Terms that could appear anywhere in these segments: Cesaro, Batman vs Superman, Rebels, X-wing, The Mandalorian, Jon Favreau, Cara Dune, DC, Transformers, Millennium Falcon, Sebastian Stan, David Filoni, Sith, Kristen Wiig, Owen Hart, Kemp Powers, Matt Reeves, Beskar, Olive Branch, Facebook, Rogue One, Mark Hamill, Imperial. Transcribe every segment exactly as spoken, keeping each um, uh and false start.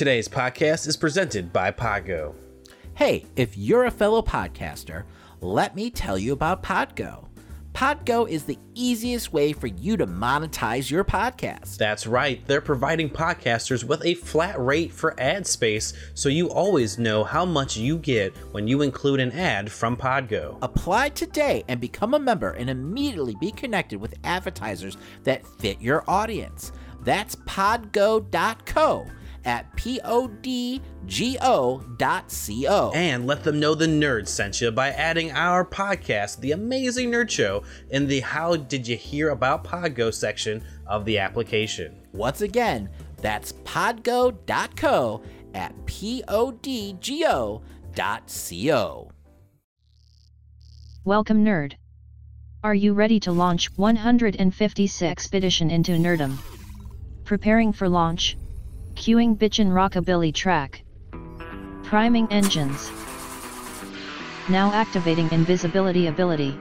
Today's podcast is presented by Podgo. Hey, if you're a fellow podcaster, let me tell you about Podgo. Podgo is the easiest way for you to monetize your podcast. That's right. They're providing podcasters with a flat rate for ad space, so you always know how much you get when you include an ad from Podgo. Apply today and become a member and immediately be connected with advertisers that fit your audience. That's podgo dot co. at podgo dot co. And let them know the nerd sent you by adding our podcast, The Amazing Nerd Show, in the How Did You Hear About Podgo section of the application. Once again, that's podgo dot co at podgo dot co. Welcome, nerd. Are you ready to launch one hundred fifty-six expedition into nerdom? Preparing for launch. Cueing bitchin' rockabilly track. Priming engines. Now activating invisibility ability.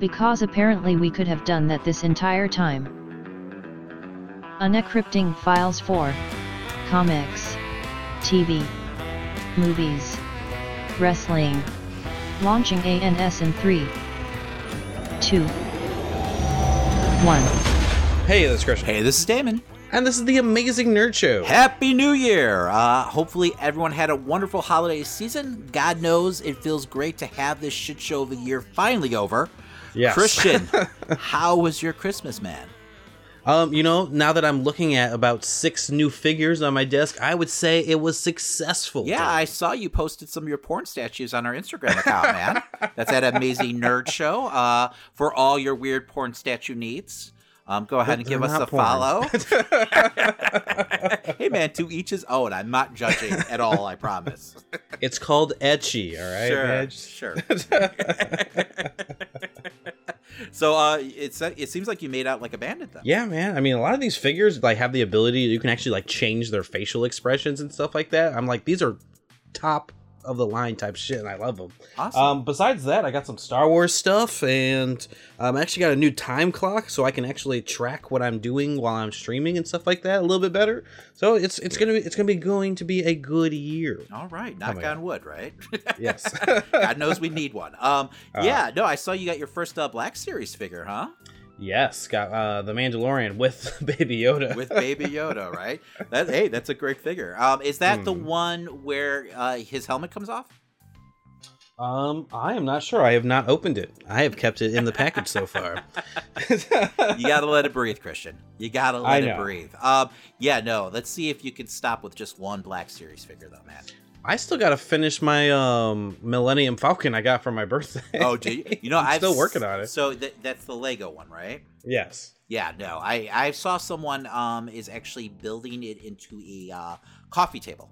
Because apparently we could have done that this entire time. Unencrypting files for comics, T V, movies, wrestling. Launching A N S in three, two, one. Hey, this is Chris. Hey, this is Damon. And this is The Amazing Nerd Show. Happy New Year! Uh, hopefully everyone had a wonderful holiday season. God knows it feels great to have this shit show of the year finally over. Yes. Christian, how was your Christmas, man? Um, you know, now that I'm looking at about six new figures on my desk, I would say it was successful. Yeah, though. I saw you posted some of your porn statues on our Instagram account, man. That's at Amazing Nerd Show uh, for all your weird porn statue needs. Um, go ahead and give us a porn. Follow. Hey, man, to each his own. I'm not judging at all, I promise. It's called etchy, all right? Sure, Edge? Sure. So uh, it's, it seems like you made out like a bandit, though. Yeah, man. I mean, a lot of these figures like have the ability, you can actually like change their facial expressions and stuff like that. I'm like, these are top of the line type shit, and I love them. Awesome. Um, besides that, I got some Star Wars stuff, and I um, actually got a new time clock, so I can actually track what I'm doing while I'm streaming and stuff like that a little bit better. So it's it's gonna be it's gonna be going to be a good year. All right, knock on wood, right? Yes. God knows we need one. Um, yeah, uh, no, I saw you got your first uh, Black Series figure, huh? Yes, got uh, The Mandalorian with Baby Yoda. With Baby Yoda, right? That, hey, that's a great figure. Um, is that mm. the one where uh, his helmet comes off? Um, I am not sure. I have not opened it. I have kept it in the package so far. You gotta let it breathe, Christian. You gotta let it breathe. Um, yeah, no. Let's see if you can stop with just one Black Series figure, though, man. I still gotta finish my um, Millennium Falcon I got for my birthday. Oh, do you? You know, I'm I've still working on it. So th- that's the Lego one, right? Yes. Yeah. No, I, I saw someone um, is actually building it into a uh, coffee table.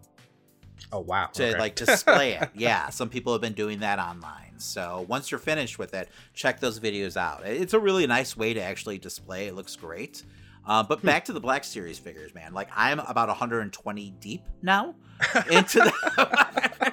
Oh wow! To okay. like display it. Yeah, some people have been doing that online. So once you're finished with it, check those videos out. It's a really nice way to actually display. It looks great. Uh, but back to the Black Series figures, man. Like, I'm about one hundred twenty deep now into the...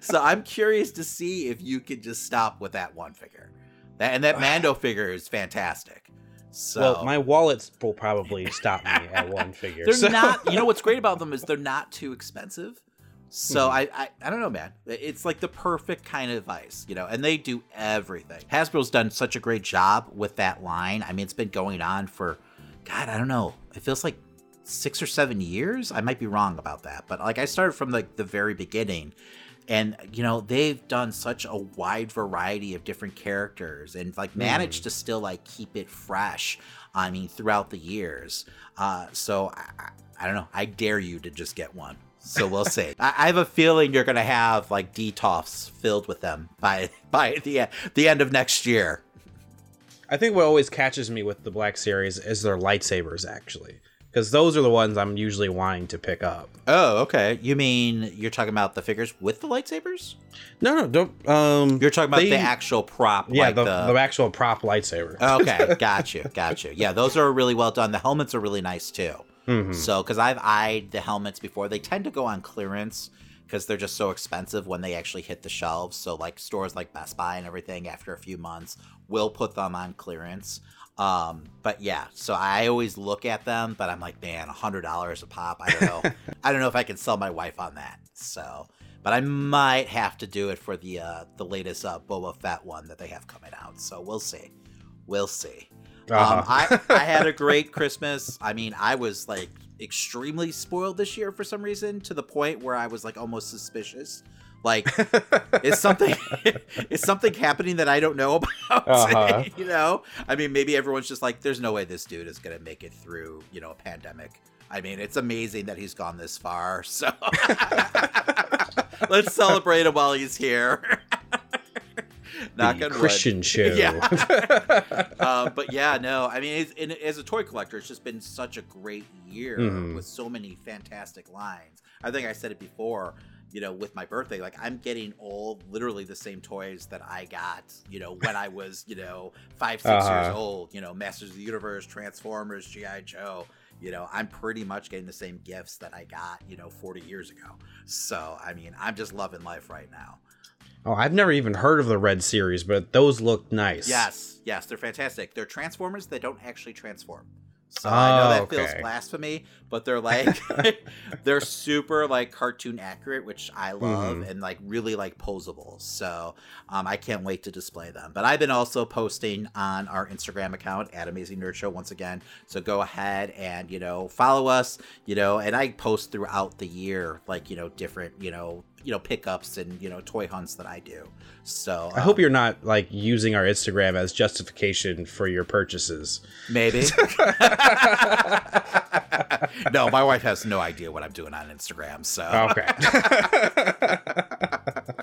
So I'm curious to see if you could just stop with that one figure. That, and that Mando figure is fantastic. So... Well, my wallets will probably stop me at one figure. They're so. not... You know what's great about them is they're not too expensive. So mm-hmm. I, I I don't know, man. It's like the perfect kind of vice, you know, and they do everything. Hasbro's done such a great job with that line. I mean, it's been going on for... God, I don't know. It feels like six or seven years. I might be wrong about that. But like I started from like the very beginning and, you know, they've done such a wide variety of different characters and like managed mm. to still like keep it fresh. I mean, throughout the years. Uh, so I, I don't know. I dare you to just get one. So we'll see. I, I have a feeling you're going to have like D T O Fs filled with them by, by the, the end of next year. I think what always catches me with the Black Series is their lightsabers, actually, because those are the ones I'm usually wanting to pick up. Oh, okay. You mean you're talking about the figures with the lightsabers? No, no, don't. Um, you're talking about they, the actual prop. Yeah, like the, the... the actual prop lightsaber. Okay, got you, got you. Yeah, those are really well done. The helmets are really nice, too. Mm-hmm. So because I've eyed the helmets before. They tend to go on clearance because they're just so expensive when they actually hit the shelves. So like stores like Best Buy and everything after a few months will put them on clearance. Um, but yeah, so I always look at them, but I'm like, man, a hundred dollars a pop. I don't know. I don't know if I can sell my wife on that. So, but I might have to do it for the, uh, the latest, uh, Boba Fett one that they have coming out. So we'll see. We'll see. Uh-huh. Um, I, I had a great Christmas. I mean, I was like extremely spoiled this year for some reason, to the point where I was like almost suspicious. Like, is something is something happening that I don't know about? Uh-huh. You know, I mean, maybe everyone's just like, there's no way this dude is going to make it through, you know, a pandemic. I mean, it's amazing that he's gone this far. So let's celebrate him while he's here. Knock on wood. Christian show. Yeah. uh, but yeah, no, I mean, it's, and as a toy collector, it's just been such a great year mm. with so many fantastic lines. I think I said it before. You know, with my birthday, like I'm getting all literally the same toys that I got, you know, when I was, you know, five, six uh-huh. years old, you know, Masters of the Universe, Transformers, G I Joe, you know, I'm pretty much getting the same gifts that I got, you know, forty years ago. So, I mean, I'm just loving life right now. Oh, I've never even heard of the Red Series, but those look nice. Yes. Yes. They're fantastic. They're Transformers that don't actually transform. So oh, I know that okay. feels blasphemy, but they're like, they're super like cartoon accurate, which I love mm-hmm. and like really like posable. So um, I can't wait to display them. But I've been also posting on our Instagram account at Amazing Nerd Show once again. So go ahead and, you know, follow us, you know, and I post throughout the year, like, you know, different, you know, you know, pickups and, you know, toy hunts that I do. So um, I hope you're not like using our Instagram as justification for your purchases. Maybe. No, my wife has no idea what I'm doing on Instagram. So, okay.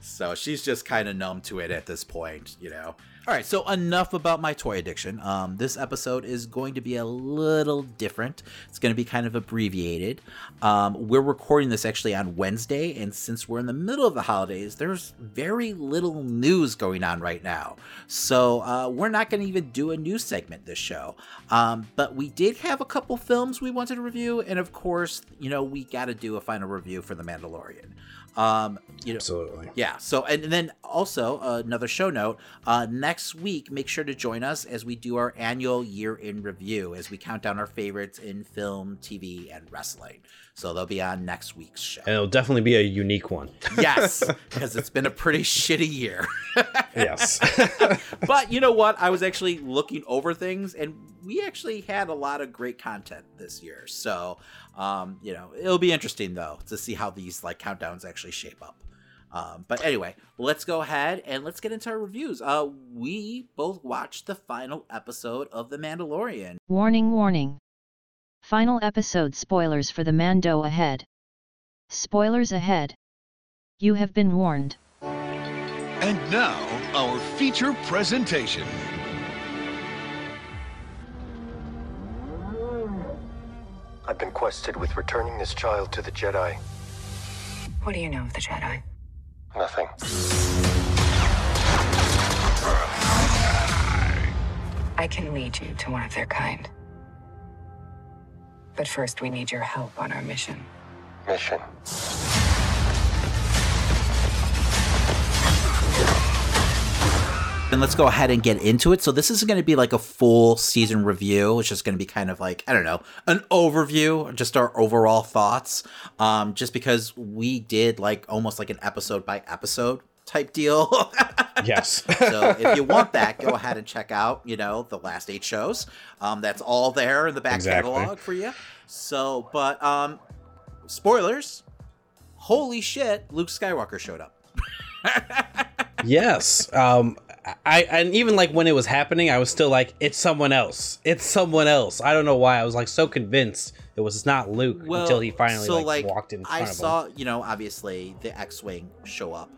So she's just kind of numb to it at this point, you know? All right. So enough about my toy addiction. Um, this episode is going to be a little different. It's going to be kind of abbreviated. Um, we're recording this actually on Wednesday. And since we're in the middle of the holidays, there's very little news going on right now. So uh, we're not going to even do a news segment this show. Um, but we did have a couple films we wanted to review. And of course, you know, we got to do a final review for The Mandalorian. Um, you know, Absolutely. Yeah. So, and, and then also uh, another show note, uh, next week, make sure to join us as we do our annual year in review, as we count down our favorites in film, T V, and wrestling. So they'll be on next week's show. And it'll definitely be a unique one. Yes. Because it's been a pretty shitty year. Yes. But you know what? I was actually looking over things, and we actually had a lot of great content this year. So, um, you know, it'll be interesting though to see how these like countdowns actually shape up. Um, but anyway, let's go ahead and let's get into our reviews. Uh, we both watched the final episode of The Mandalorian. Warning, warning. Final episode spoilers for the Mando ahead. Spoilers ahead. You have been warned. And now, our feature presentation. I've been quested with returning this child to the Jedi. What do you know of the Jedi? Nothing. I can lead you to one of their kind. But first, we need your help on our mission. Mission? And let's go ahead and get into it. So this isn't going to be like a full season review. It's just going to be kind of like, I don't know, an overview, just our overall thoughts. Um, just because we did like almost like an episode by episode type deal. Yes. So if you want that, go ahead and check out, you know, the last eight shows. Um, that's all there in the back exactly. catalog for you. So, but um, spoilers. Holy shit. Luke Skywalker showed up. Yes. Um, I and even like when it was happening, I was still like, it's someone else. It's someone else. I don't know why. I was like so convinced it was not Luke well, until he finally so, like, like walked in front I of saw, him. You know, obviously the X-wing show up,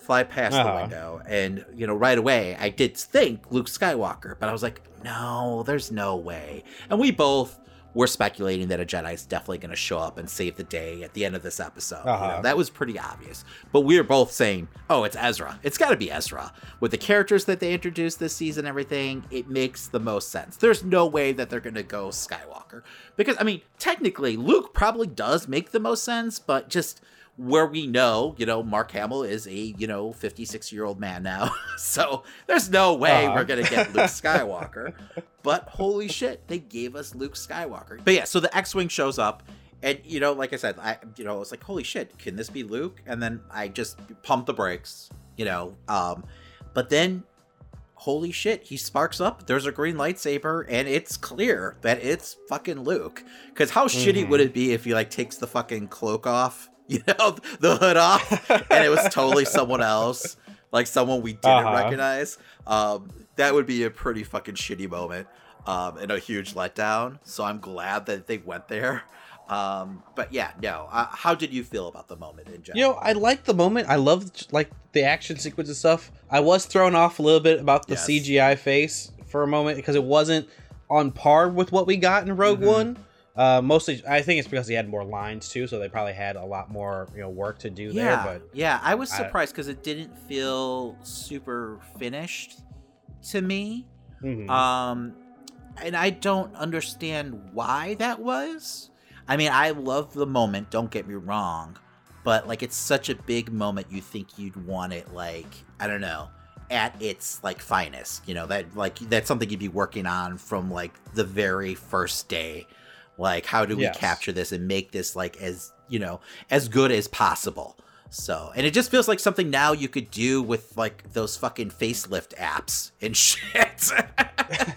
fly past uh-huh. the window, and you know right away I did think Luke Skywalker, but I was like, no, there's no way. And we both were speculating that a Jedi is definitely going to show up and save the day at the end of this episode. Uh-huh. You know, that was pretty obvious. But we were both saying, oh, it's Ezra. It's got to be Ezra. With the characters that they introduced this season and everything, it makes the most sense. There's no way that they're going to go Skywalker. Because, I mean, technically, Luke probably does make the most sense, but just where we know, you know, Mark Hamill is a, you know, fifty-six-year-old man now. So there's no way uh-huh. we're going to get Luke Skywalker. But holy shit, they gave us Luke Skywalker. But yeah, so the X-Wing shows up. And, you know, like I said, I, you know, I was like, holy shit, can this be Luke? And then I just pumped the brakes, you know. Um, but then, holy shit, he sparks up. There's a green lightsaber, and it's clear that it's fucking Luke. Because how mm-hmm. shitty would it be if he, like, takes the fucking cloak off? You know, the hood off, and it was totally someone else, like someone we didn't uh-huh. recognize. Um, that would be a pretty fucking shitty moment um, and a huge letdown. So I'm glad that they went there. Um, but yeah, no. Uh, how did you feel about the moment in general? You know, I liked the moment. I loved like the action sequence and stuff. I was thrown off a little bit about the yes. C G I face for a moment because it wasn't on par with what we got in Rogue mm-hmm. One. Uh, mostly, I think it's because he had more lines too, so they probably had a lot more, you know, work to do yeah, there. But yeah, I was surprised because it didn't feel super finished to me, mm-hmm. um, and I don't understand why that was. I mean, I love the moment. Don't get me wrong, but like, it's such a big moment. You think you'd want it, like, I don't know, at its like finest. You know that like that's something you'd be working on from like the very first day. Like, how do we yes. capture this and make this, like, as, you know, as good as possible? So, and it just feels like something now you could do with, like, those fucking facelift apps and shit.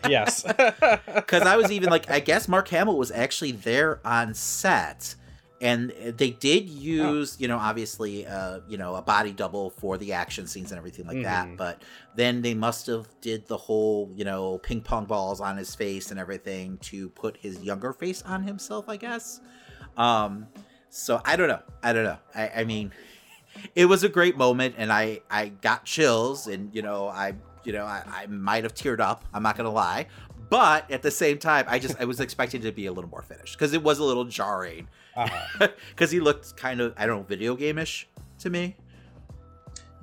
yes. Because I was even, like, I guess Mark Hamill was actually there on set. And they did use, oh. you know, obviously, uh, you know, a body double for the action scenes and everything like mm-hmm. that. But then they must have did the whole, you know, ping pong balls on his face and everything to put his younger face on himself, I guess. Um, so I don't know. I don't know. I, I mean, it was a great moment, and I, I got chills, and, you know, I you know I, I might have teared up. I'm not going to lie. But at the same time, I just I was expecting it to be a little more finished because it was a little jarring. Because uh-huh. he looked kind of, I don't know, video game-ish to me.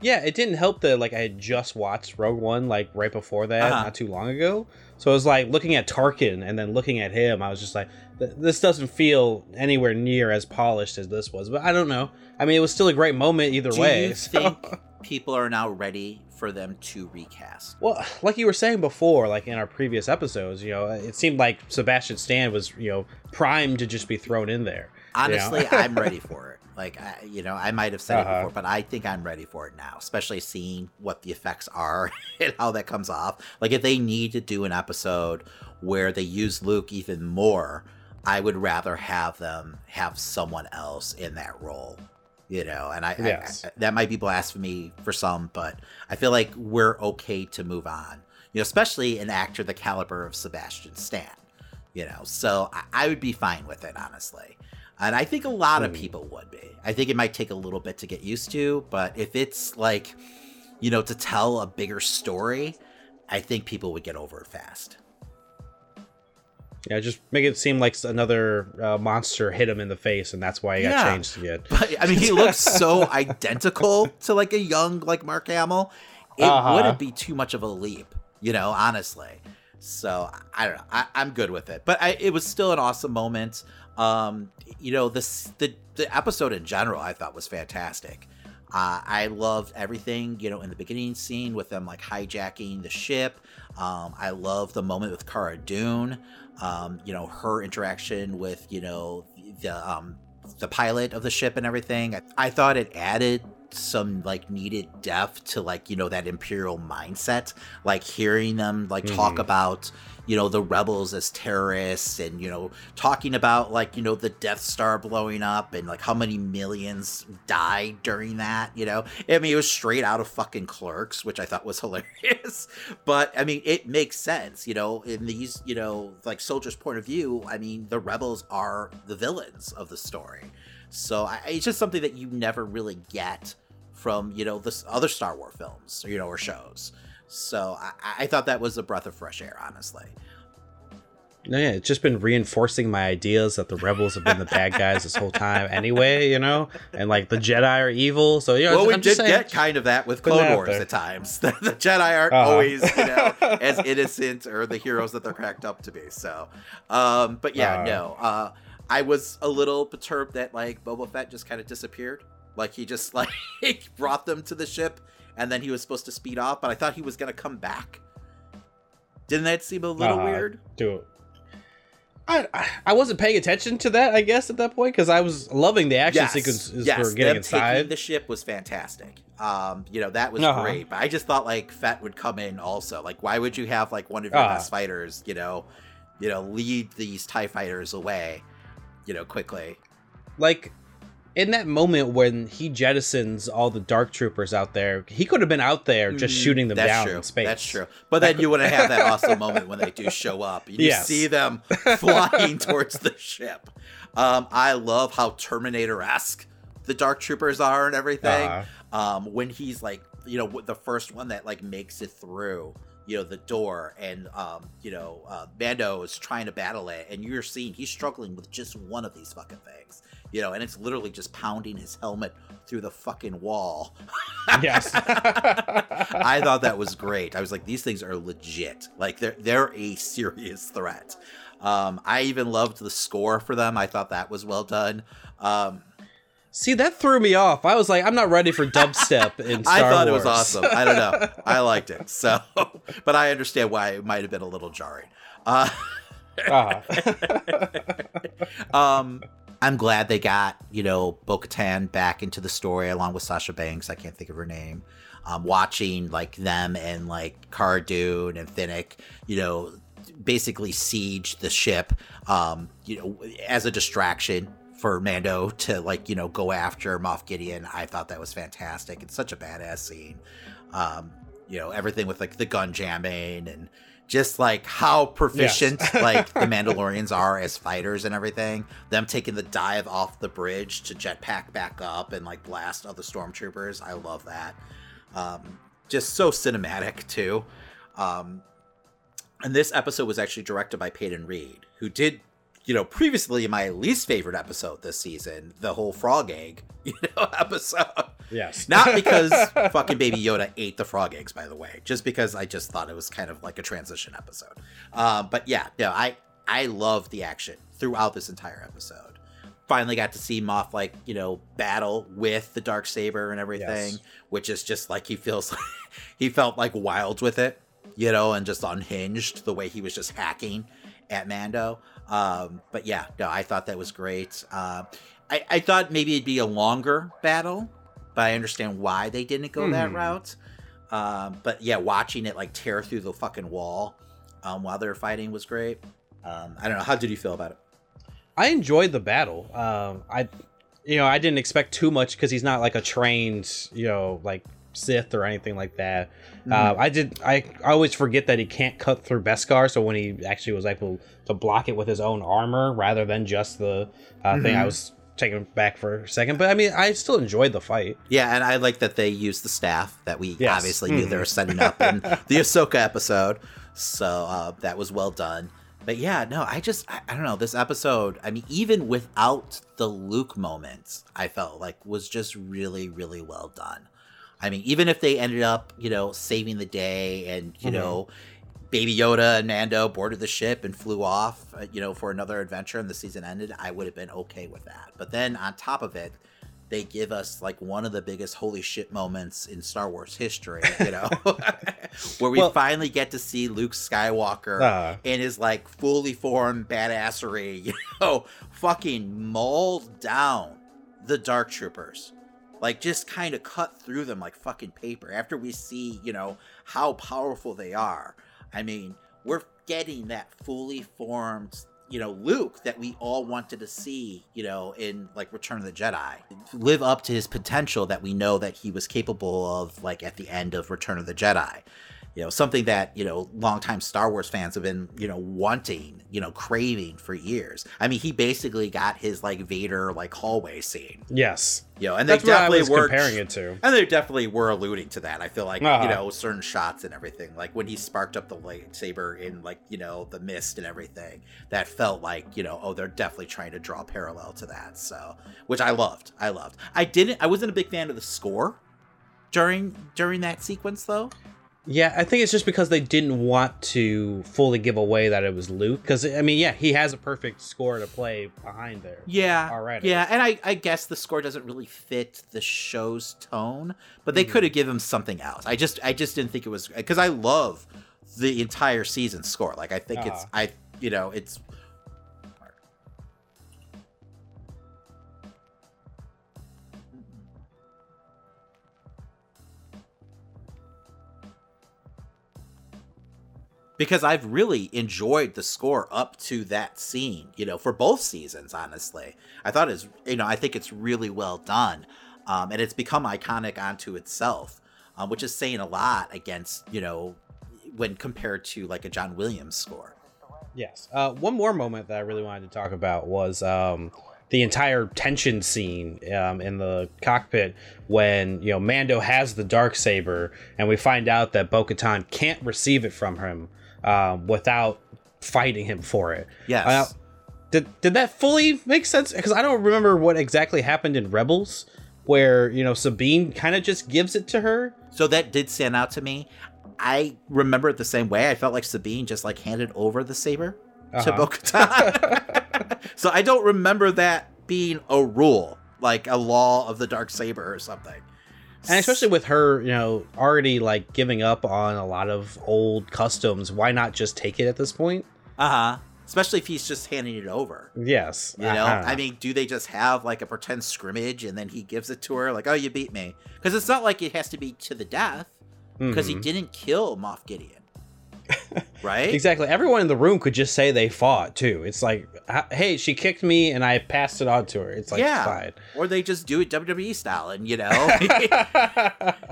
Yeah, it didn't help that, like, I had just watched Rogue One, like, right before that, uh-huh. not too long ago. So I was, like, looking at Tarkin and then looking at him, I was just like, this doesn't feel anywhere near as polished as this was. But I don't know. I mean, it was still a great moment either Do way. Do you so. think people are now ready for them to recast? Well, like you were saying before, like in our previous episodes, you know, it seemed like Sebastian Stan was, you know, primed to just be thrown in there. Honestly, you know? I'm ready for it. Like, I, you know, I might have said uh-huh. it before, but I think I'm ready for it now, especially seeing what the effects are and how that comes off. Like, if they need to do an episode where they use Luke even more, I would rather have them have someone else in that role, you know, and I, yes. I, I that might be blasphemy for some, but I feel like we're okay to move on, you know, especially an actor the caliber of Sebastian Stan, you know, so I, I would be fine with it, honestly. And I think a lot of people would be. I think it might take a little bit to get used to, but if it's like, you know, to tell a bigger story, I think people would get over it fast. Yeah, just make it seem like another uh, monster hit him in the face, and that's why he yeah. got changed again. But I mean, he looks so identical to like a young like Mark Hamill. It uh-huh. wouldn't be too much of a leap, you know, honestly. So I don't know. I, I'm good with it, but I, it was still an awesome moment. Um, you know, this, the the episode in general, I thought was fantastic. Uh, I loved everything, you know, in the beginning scene with them like hijacking the ship. Um, I love the moment with Cara Dune. Um, you know, her interaction with, you know, the um, the pilot of the ship and everything. I, I thought it added some like needed depth to like, you know, that Imperial mindset, like hearing them like mm-hmm. talk about, you know, the rebels as terrorists, and, you know, talking about like, you know, the Death Star blowing up and like how many millions died during that, you know. I mean, it was straight out of fucking Clerks, which I thought was hilarious, but I mean, it makes sense, you know, in these, you know, like soldiers' point of view. I mean, the rebels are the villains of the story. So I, it's just something that you never really get from, you know, this other Star Wars films, you know, or shows. So I, I thought that was a breath of fresh air, honestly. No, yeah, it's just been reinforcing my ideas that the rebels have been the bad guys this whole time anyway, you know, and like the Jedi are evil. So, you know, well, I'm we just did saying, get kind of that with Clone Wars at times. The, the Jedi aren't uh-huh. always, you know, as innocent or the heroes that they're cracked up to be. So, um, but yeah, uh, no, uh, I was a little perturbed that like Boba Fett just kind of disappeared Like, he just, like, brought them to the ship, and then he was supposed to speed off, but I thought he was going to come back. Didn't that seem a little uh, weird? Dude. I I wasn't paying attention to that, I guess, at that point, because I was loving the action yes, sequences yes, for getting inside. Taking the ship was fantastic. Um, you know, that was uh-huh. great. But I just thought, like, Fett would come in also. Like, why would you have, like, one of your uh-huh. best fighters, you know, you know, lead these TIE fighters away, you know, quickly? Like, in that moment when he jettisons all the Dark Troopers out there, he could have been out there just shooting them that's down true. in space. That's true. But then you wouldn't have that awesome moment when they do show up. You yes. see them flying towards the ship. Um, I love how Terminator-esque the Dark Troopers are and everything. Uh-huh. Um, when he's like, you know, the first one that like makes it through, you know, the door, and, um, you know, uh, Mando is trying to battle it, and you're seeing he's struggling with just one of these fucking things. You know, and it's literally just pounding his helmet through the fucking wall. Yes. I thought that was great. I was like, these things are legit. Like, they're they're a serious threat. Um, I even loved the score for them. I thought that was well done. Um, See, that threw me off. I was like, I'm not ready for dubstep in Star Wars. I thought Wars. It was awesome. I don't know. I liked it. So, but I understand why it might have been a little jarring. Uh, uh-huh. um. I'm glad they got, you know, Bo-Katan back into the story along with Sasha Banks. I can't think of her name. Um, watching, like, them and, like, Cara Dune and Finnick, you know, basically siege the ship, um, you know, as a distraction for Mando to, like, you know, go after Moff Gideon. I thought that was fantastic. It's such a badass scene. Um, you know, everything with, like, the gun jamming and just, like, how proficient, yes. like, the Mandalorians are as fighters and everything. Them taking the dive off the bridge to jetpack back up and, like, blast other stormtroopers. I love that. Um, just so cinematic, too. Um, and this episode was actually directed by Peyton Reed, who did, you know, previously my least favorite episode this season, the whole frog egg, you know, episode. Yes. Not because fucking Baby Yoda ate the frog eggs, by the way, just because I just thought it was kind of like a transition episode. Um, but yeah, no, I, I love the action throughout this entire episode. Finally got to see Moff, like, you know, battle with the Darksaber and everything, yes. which is just like, he feels like he felt like wild with it, you know, and just unhinged the way he was just hacking at Mando. Um, but yeah, no, I thought that was great. Um, I, I thought maybe it'd be a longer battle, but I understand why they didn't go mm. that route. Um, but yeah, watching it like tear through the fucking wall um, while they're fighting was great. Um, I don't know. How did you feel about it? I enjoyed the battle. Um, I, you know, I didn't expect too much because he's not like a trained, you know, like Sith or anything like that. Mm. Uh, I did. I, I always forget that he can't cut through Beskar. So when he actually was able to block it with his own armor rather than just the uh, mm-hmm. thing, I was taken back for a second, but I mean, I still enjoyed the fight. Yeah, and I like that they used the staff that we yes. obviously mm-hmm. knew they were setting up in the Ahsoka episode. So uh, that was well done. But yeah, no, I just, I, I don't know, this episode, I mean, even without the Luke moments, I felt like was just really, really well done. I mean, even if they ended up, you know, saving the day and, you mm-hmm. know, Baby Yoda and Mando boarded the ship and flew off, you know, for another adventure and the season ended, I would have been okay with that. But then on top of it, they give us like one of the biggest holy shit moments in Star Wars history, you know, where we well, finally get to see Luke Skywalker uh, in his like fully formed badassery, you know, fucking maul down the Dark Troopers. Like, just kind of cut through them like fucking paper after we see, you know, how powerful they are. I mean, we're getting that fully formed, you know, Luke that we all wanted to see, you know, in like Return of the Jedi, live up to his potential that we know that he was capable of, like at the end of Return of the Jedi, you know, something that, you know, longtime Star Wars fans have been, you know, wanting, you know, craving for years. I mean, he basically got his like Vader like hallway scene. Yes. You know, and they That's definitely what I was were comparing it to. And they definitely were alluding to that. I feel like, uh-huh. you know, certain shots and everything, like when he sparked up the lightsaber in like, you know, the mist and everything, that felt like, you know, oh, they're definitely trying to draw a parallel to that. So, which I loved. I loved. I didn't I wasn't a big fan of the score during during that sequence though. Yeah, I think it's just because they didn't want to fully give away that it was Luke. Because, I mean, yeah, he has a perfect score to play behind there. Yeah. All right. Yeah, and I, I guess the score doesn't really fit the show's tone, but they mm-hmm. could have given him something else. I just I just didn't think it was... Because I love the entire season score. Like, I think uh-huh. it's... I You know, it's... Because I've really enjoyed the score up to that scene, you know, for both seasons, honestly. I thought it's, you know, I think it's really well done. Um, and it's become iconic onto itself, um, which is saying a lot against, you know, when compared to like a John Williams score. Yes. Uh, one more moment that I really wanted to talk about was um, the entire tension scene um, in the cockpit when, you know, Mando has the Darksaber and we find out that Bo-Katan can't receive it from him. Um, without fighting him for it. Yes. Uh, did did that fully make sense? Because I don't remember what exactly happened in Rebels, where you know Sabine kind of just gives it to her. So that did stand out to me. I remember it the same way. I felt like Sabine just like handed over the saber uh-huh. to Bo-Katan. So I don't remember that being a rule, like a law of the Darksaber or something. And especially with her, you know, already, like, giving up on a lot of old customs, why not just take it at this point? Uh-huh. Especially if he's just handing it over. Yes. You know? Uh-huh. I mean, do they just have, like, a pretend scrimmage and then he gives it to her? Like, oh, you beat me. Because it's not like it has to be to the death. Because mm-hmm. he didn't kill Moff Gideon. Right? Exactly. Everyone in the room could just say they fought, too. It's like, hey, she kicked me and I passed it on to her. It's like, yeah. Fine. Or they just do it W W E style and, you know,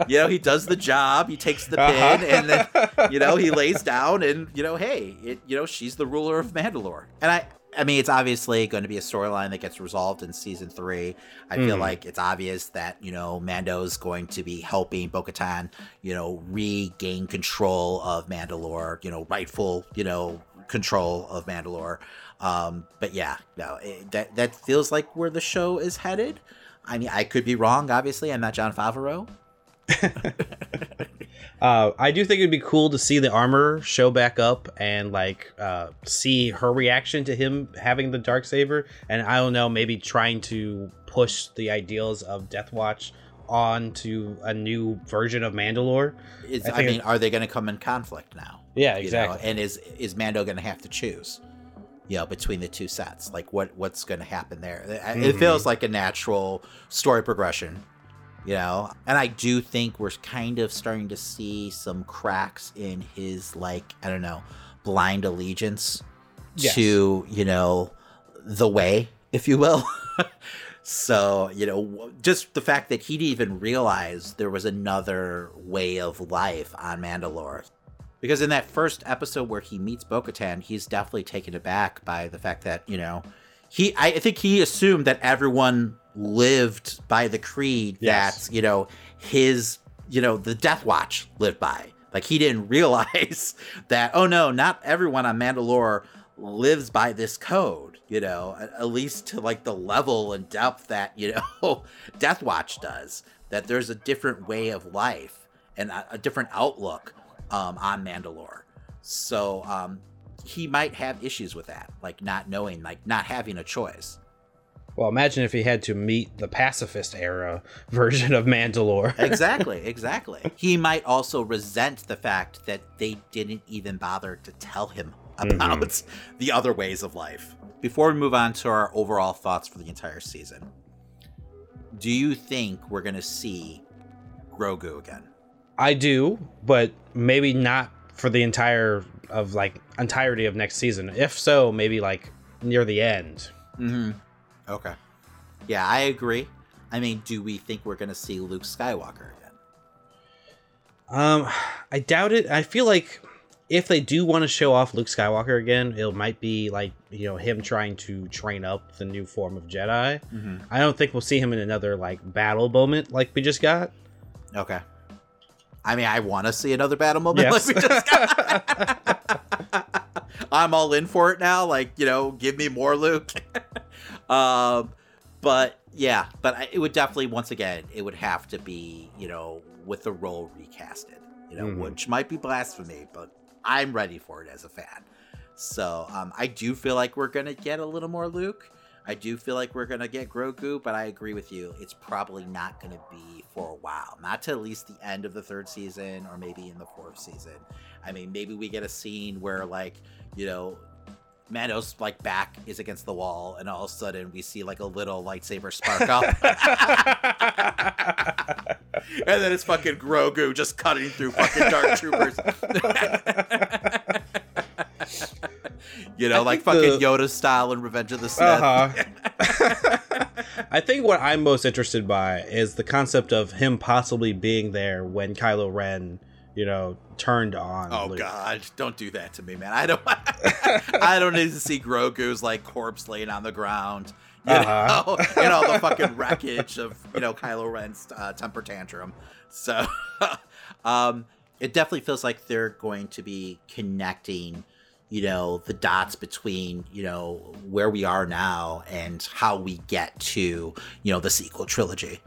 you know, he does the job, he takes the uh-huh. pin, and then, you know, he lays down and, you know, hey, it, you know, she's the ruler of Mandalore. And I, I mean, it's obviously going to be a storyline that gets resolved in season three. I mm. feel like it's obvious that, you know, Mando's going to be helping Bo-Katan, you know, regain control of Mandalore, you know, rightful, you know, control of Mandalore. Um, but yeah, no, it, that, that feels like where the show is headed. I mean, I could be wrong, obviously. I'm not John Favreau. uh, I do think it'd be cool to see the armor show back up and like uh, see her reaction to him having the Darksaber, and I don't know, maybe trying to push the ideals of Death Watch onto a new version of Mandalore. It's, I, I mean, are they going to come in conflict now? Yeah, exactly. You know? And is is Mando going to have to choose? You know, between the two sets, like what what's going to happen there? Mm-hmm. It feels like a natural story progression. You know, and I do think we're kind of starting to see some cracks in his, like, I don't know, blind allegiance yes. to, you know, the way, if you will. So, you know, just the fact that he didn't even realize there was another way of life on Mandalore. Because in that first episode where he meets Bo-Katan, he's definitely taken aback by the fact that, you know, he I think he assumed that everyone lived by the creed yes. that, you know, his, you know, the Death Watch lived by. Like, he didn't realize that, oh, no, not everyone on Mandalore lives by this code, you know, at least to, like, the level and depth that, you know, Death Watch does, that there's a different way of life and a, a different outlook um, on Mandalore. So, um he might have issues with that, like not knowing, like not having a choice. Well, imagine if he had to meet the pacifist era version of Mandalore. Exactly, exactly. He might also resent the fact that they didn't even bother to tell him about mm-hmm. the other ways of life. Before we move on to our overall thoughts for the entire season, do you think we're going to see Grogu again? I do, but maybe not for the entire of like entirety of next season. If so, maybe like near the end. Mm-hmm. Okay. Yeah, I agree. I mean, do we think we're going to see Luke Skywalker again? Um, I doubt it. I feel like if they do want to show off Luke Skywalker again, it might be like, you know, him trying to train up the new form of Jedi. Mm-hmm. I don't think we'll see him in another like battle moment like we just got. Okay. I mean, I want to see another battle moment yes. like we just got. I'm all in for it now. Like, you know, give me more Luke. um, but yeah, but I, it would definitely, once again, it would have to be, you know, with the role recasted. you know, mm-hmm. which might be blasphemy, but I'm ready for it as a fan. So um, I do feel like we're going to get a little more Luke. I do feel like we're going to get Grogu, but I agree with you. It's probably not going to be for a while, not to at least the end of the third season or maybe in the fourth season. I mean, maybe we get a scene where, like, you know, Mando's, like, back is against the wall, and all of a sudden we see, like, a little lightsaber spark up. And then it's fucking Grogu just cutting through fucking Dark Troopers. You know, I like fucking the... Yoda style in Revenge of the Sith. Uh-huh. I think what I'm most interested by is the concept of him possibly being there when Kylo Ren, you know, turned on. Oh, Luke. God, don't do that to me, man. I don't I don't need to see Grogu's, like, corpse laying on the ground, you uh-huh. know, and all the fucking wreckage of, you know, Kylo Ren's uh, temper tantrum. So um, it definitely feels like they're going to be connecting, you know, the dots between, you know, where we are now and how we get to, you know, the sequel trilogy.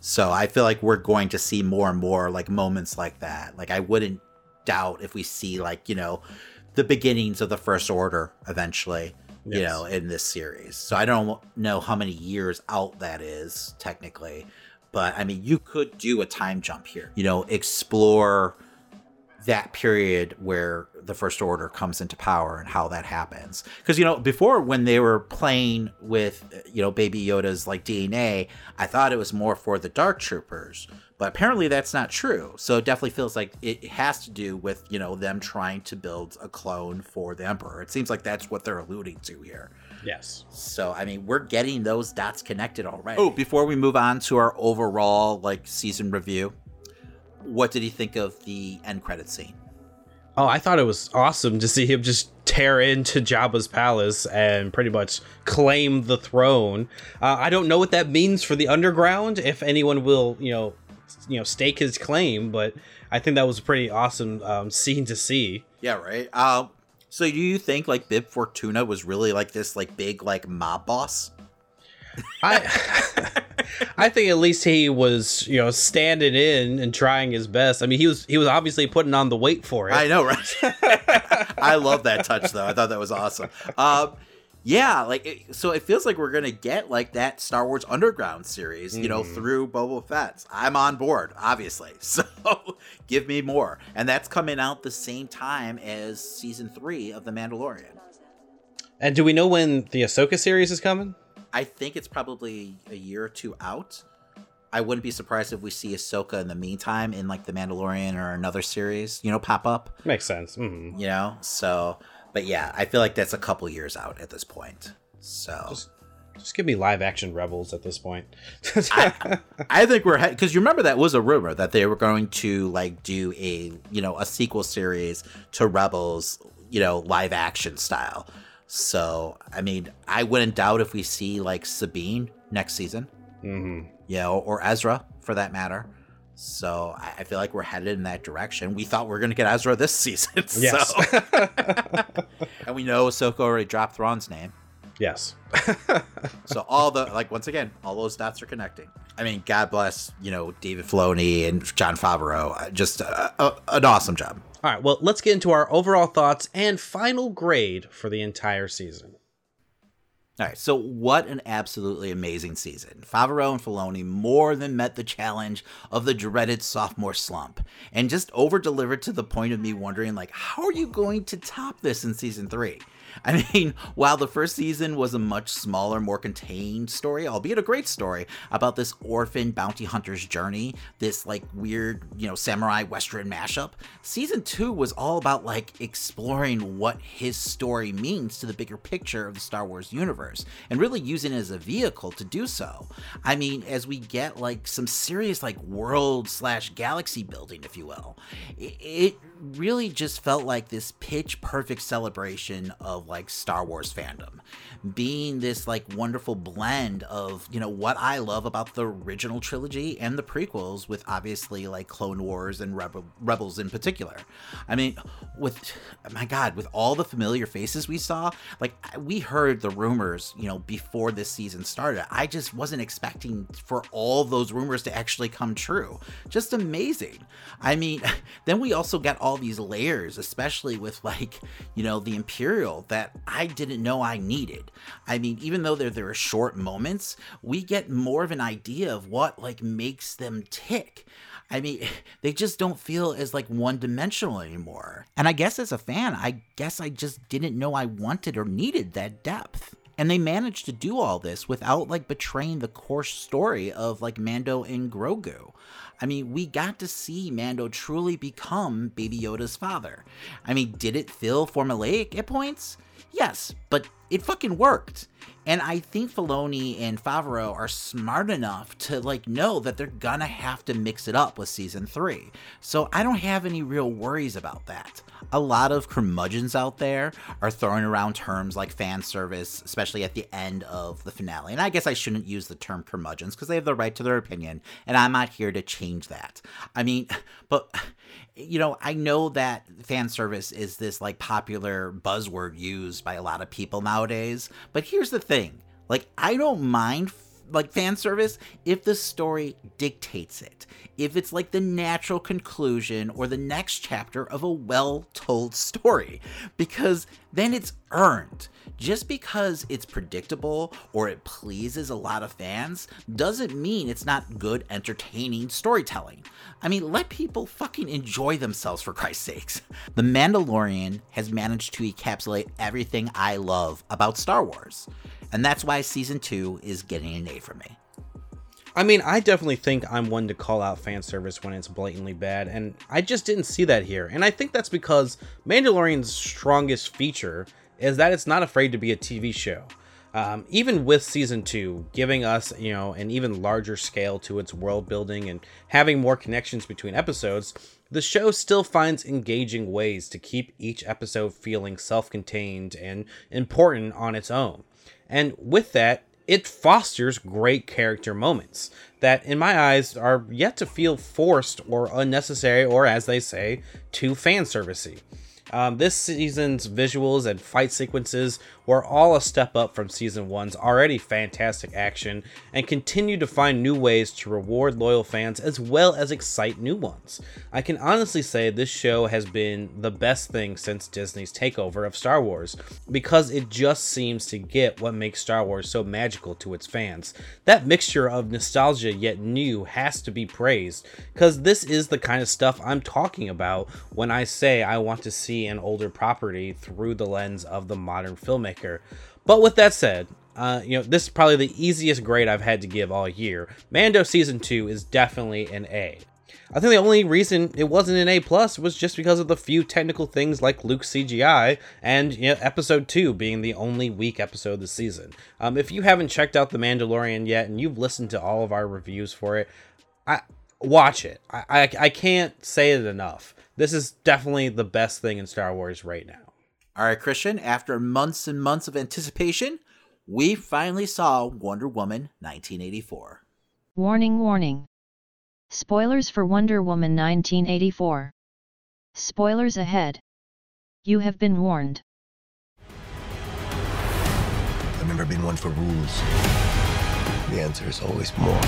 So I feel like we're going to see more and more, like, moments like that. Like, I wouldn't doubt if we see, like, you know, the beginnings of the First Order eventually, yes. you know, in this series. So I don't know how many years out that is technically, but I mean, you could do a time jump here, you know, explore that period where the First Order comes into power and how that happens. Because, you know, before when they were playing with, you know, Baby Yoda's, like, D N A, I thought it was more for the Dark Troopers, but apparently that's not true. So it definitely feels like it has to do with, you know, them trying to build a clone for the Emperor. It seems like that's what they're alluding to here. Yes. So, I mean, we're getting those dots connected already. Oh, before we move on to our overall, like, season review, what did he think of the end credit scene? Oh, I thought it was awesome to see him just tear into Jabba's palace and pretty much claim the throne. Uh, I don't know what that means for the underground, if anyone will, you know, you know, stake his claim. But I think that was a pretty awesome um, scene to see. Yeah, right. Um, so do you think, like, Bib Fortuna was really, like, this, like, big, like, mob boss? I I think at least he was, you know, standing in and trying his best. I mean, he was he was obviously putting on the weight for it. I know, right? I love that touch, though. I thought that was awesome. Um, yeah, like, it, so it feels like we're going to get, like, that Star Wars Underground series, you mm-hmm. know, through Boba Fett. I'm on board, obviously. So give me more. And that's coming out the same time as season three of The Mandalorian. And do we know when the Ahsoka series is coming? I think it's probably a year or two out. I wouldn't be surprised if we see Ahsoka in the meantime in, like, The Mandalorian or another series, you know, pop up. Makes sense. Mm-hmm. You know, so, but yeah, I feel like that's a couple years out at this point. So just, just give me live action Rebels at this point. I, I think we're, because you remember that was a rumor that they were going to, like, do a, you know, a sequel series to Rebels, you know, live action style. So, I mean, I wouldn't doubt if we see, like, Sabine next season, mm-hmm. you know, or Ezra for that matter. So I, I feel like we're headed in that direction. We thought we were going to get Ezra this season. Yes. So. And we know Ahsoka already dropped Thrawn's name. Yes. So all the, like, once again, all those dots are connecting. I mean, God bless, you know, David Filoni and Jon Favreau. Just uh, uh, an awesome job. All right, well, let's get into our overall thoughts and final grade for the entire season. All right, so what an absolutely amazing season. Favreau and Filoni more than met the challenge of the dreaded sophomore slump and just over-delivered to the point of me wondering, like, how are you going to top this in season three? I mean, while the first season was a much smaller, more contained story, albeit a great story, about this orphan bounty hunter's journey, this, like, weird, you know, samurai Western mashup, season two was all about, like, exploring what his story means to the bigger picture of the Star Wars universe and really using it as a vehicle to do so. I mean, as we get, like, some serious, like, world slash galaxy building, if you will, it really just felt like this pitch perfect celebration of of like Star Wars fandom, being this like wonderful blend of, you know, what I love about the original trilogy and the prequels, with obviously like Clone Wars and Rebel, Rebels in particular. I mean, with, my God, with all the familiar faces we saw, like we heard the rumors, you know, before this season started. I just wasn't expecting for all those rumors to actually come true. Just amazing. I mean, then we also got all these layers, especially with like, you know, the Imperial, that I didn't know I needed. I mean, even though there there are short moments, we get more of an idea of what like makes them tick. I mean, they just don't feel as like one dimensional anymore. And I guess as a fan, I guess I just didn't know I wanted or needed that depth. And they managed to do all this without like betraying the core story of like Mando and Grogu. I mean, we got to see Mando truly become Baby Yoda's father. I mean, did it feel formulaic at points? Yes, but it fucking worked. And I think Filoni and Favreau are smart enough to like know that they're gonna have to mix it up with season three. So I don't have any real worries about that. A lot of curmudgeons out there are throwing around terms like fan service, especially at the end of the finale. And I guess I shouldn't use the term curmudgeons because they have the right to their opinion, and I'm not here to change that. I mean, but you know, I know that fan service is this like popular buzzword used by a lot of people nowadays, but here's the thing. Like, I don't mind like fan service if the story dictates it, if it's like the natural conclusion or the next chapter of a well-told story, because then it's earned. Just because it's predictable or it pleases a lot of fans doesn't mean it's not good, entertaining storytelling. I mean, let people fucking enjoy themselves, for Christ's sakes. The Mandalorian has managed to encapsulate everything I love about Star Wars, and that's why season two is getting an A from me. I mean, I definitely think I'm one to call out fan service when it's blatantly bad, and I just didn't see that here. And I think that's because Mandalorian's strongest feature is that it's not afraid to be a T V show. Um, even with season two giving us, you know, an even larger scale to its world building and having more connections between episodes, the show still finds engaging ways to keep each episode feeling self-contained and important on its own. And with that, it fosters great character moments that, in my eyes, are yet to feel forced or unnecessary, or, as they say, too fanservice-y. Um, this season's visuals and fight sequences were all a step up from season one's already fantastic action, and continue to find new ways to reward loyal fans as well as excite new ones. I can honestly say this show has been the best thing since Disney's takeover of Star Wars, because it just seems to get what makes Star Wars so magical to its fans. That mixture of nostalgia yet new has to be praised, because this is the kind of stuff I'm talking about when I say I want to see an older property through the lens of the modern filmmaker. But with that said, uh, you know, this is probably the easiest grade I've had to give all year. Mando Season two is definitely an A. I think the only reason it wasn't an A plus was just because of the few technical things like Luke's C G I and, you know, episode two being the only weak episode this season. Um, if you haven't checked out The Mandalorian yet and you've listened to all of our reviews for it, I watch it. I, I, I can't say it enough. This is definitely the best thing in Star Wars right now. All right, Christian, after months and months of anticipation, we finally saw Wonder Woman nineteen eighty-four. Warning, warning. Spoilers for Wonder Woman nineteen eighty-four. Spoilers ahead. You have been warned. I've never been one for rules. The answer is always more.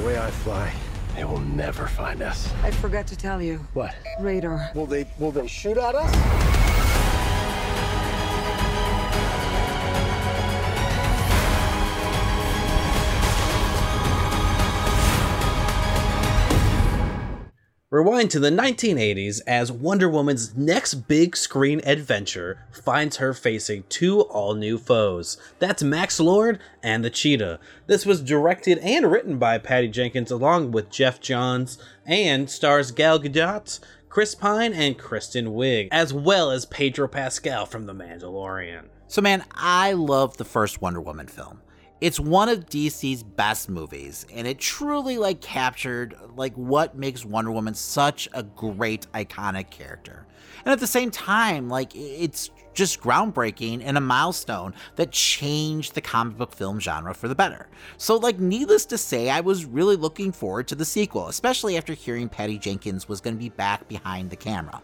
The way I fly, they will never find us. I forgot to tell you. What? Radar. Will they will they shoot at us? Rewind to the nineteen eighties as Wonder Woman's next big screen adventure finds her facing two all-new foes. That's Max Lord and the Cheetah. This was directed and written by Patty Jenkins along with Jeff Johns, and stars Gal Gadot, Chris Pine, and Kristen Wiig, as well as Pedro Pascal from The Mandalorian. So man, I love the first Wonder Woman film. It's one of D C's best movies, and it truly like captured like what makes Wonder Woman such a great iconic character. And at the same time, like it's just groundbreaking and a milestone that changed the comic book film genre for the better. So like needless to say, I was really looking forward to the sequel, especially after hearing Patty Jenkins was going to be back behind the camera.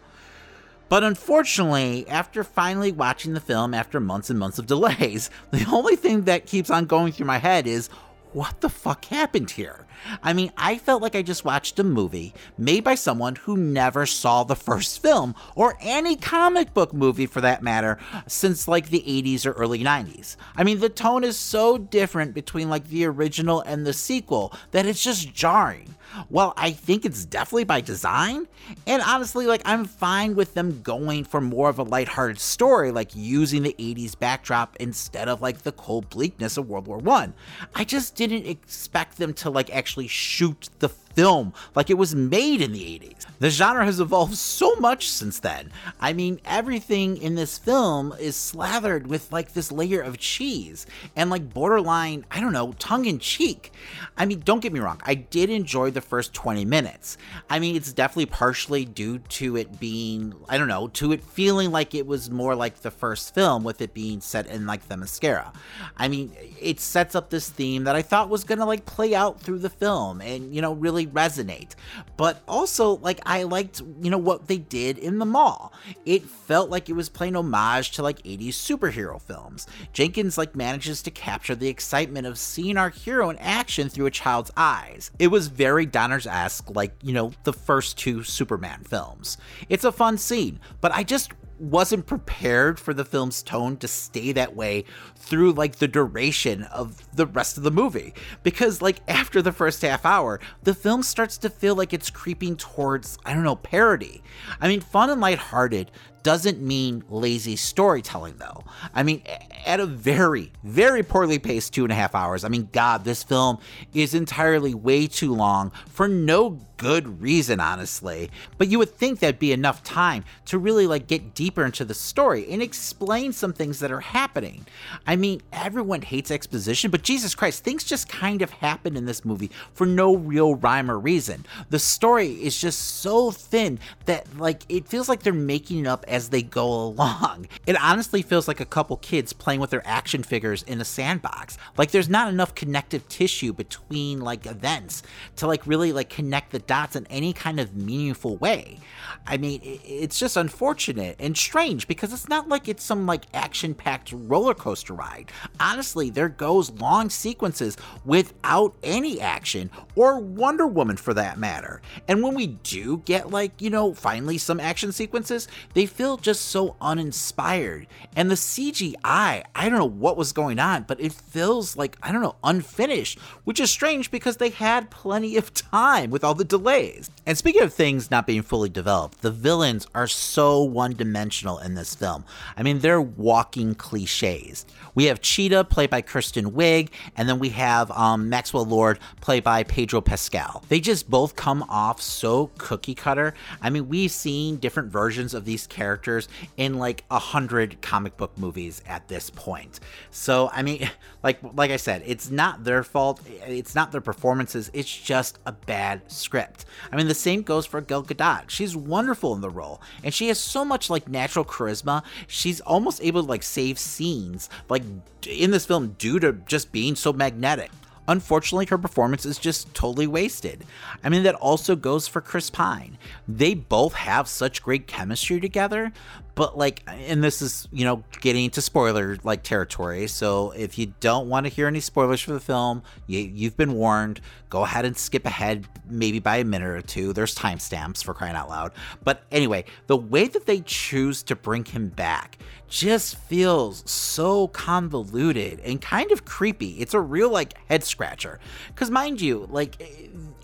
But unfortunately, after finally watching the film after months and months of delays, the only thing that keeps on going through my head is, what the fuck happened here? I mean, I felt like I just watched a movie made by someone who never saw the first film, or any comic book movie for that matter, since like the eighties or early nineties. I mean, the tone is so different between like the original and the sequel that it's just jarring. Well, I think it's definitely by design, and honestly, like I'm fine with them going for more of a lighthearted story, like using the eighties backdrop instead of like the cold bleakness of World War One. I just didn't expect them to like actually shoot the film like it was made in the eighties. The genre has evolved so much since then. I mean, everything in this film is slathered with like this layer of cheese and like borderline, I don't know, tongue-in-cheek. I mean, don't get me wrong, I did enjoy the first twenty minutes. I mean, it's definitely partially due to it being, I don't know, to it feeling like it was more like the first film, with it being set in like the mascara. I mean, it sets up this theme that I thought was gonna like play out through the film and, you know, really resonate. But also, like, I liked, you know, what they did in the mall. It felt like it was playing homage to like eighties superhero films. Jenkins like manages to capture the excitement of seeing our hero in action through a child's eyes. It was very Donner's-esque, like, you know, the first two Superman films. It's a fun scene, but I just wasn't prepared for the film's tone to stay that way through like the duration of the rest of the movie, because like after the first half hour, the film starts to feel like it's creeping towards, I don't know, parody. I mean, fun and lighthearted doesn't mean lazy storytelling though. I mean, at a very, very poorly paced two and a half hours, I mean, God, this film is entirely way too long for no good reason, honestly. But you would think that'd be enough time to really like get deeper into the story and explain some things that are happening. I mean, everyone hates exposition, but Jesus Christ, things just kind of happen in this movie for no real rhyme or reason. The story is just so thin that like it feels like they're making it up as they go along. It honestly feels like a couple kids playing with their action figures in a sandbox. Like there's not enough connective tissue between like events to like really like connect the dots in any kind of meaningful way. I mean, it's just unfortunate and strange because it's not like it's some like action-packed roller coaster ride. Honestly, there goes long sequences without any action, or Wonder Woman for that matter. And when we do get like, you know, finally some action sequences, they feel just so uninspired. And the C G I, I don't know what was going on, but it feels like, I don't know, unfinished, which is strange because they had plenty of time with all the delays. And speaking of things not being fully developed, the villains are so one-dimensional in this film. I mean, they're walking cliches. We have Cheetah, played by Kristen Wiig, and then we have um, Max Lord, played by Pedro Pascal. They just both come off so cookie cutter. I mean, we've seen different versions of these characters in like a hundred comic book movies at this point. So, I mean, like like I said, it's not their fault. It's not their performances. It's just a bad script. I mean, the same goes for Gal Gadot. She's wonderful in the role, and she has so much like natural charisma. She's almost able to like save scenes like in this film due to just being so magnetic. Unfortunately, her performance is just totally wasted. I mean, that also goes for Chris Pine. They both have such great chemistry together, but like, and this is, you know, getting into spoiler like territory. So if you don't want to hear any spoilers for the film, you, you've been warned, go ahead and skip ahead maybe by a minute or two. There's timestamps, for crying out loud. But anyway, the way that they choose to bring him back just feels so convoluted and kind of creepy. It's a real like head scratcher. Because mind you, like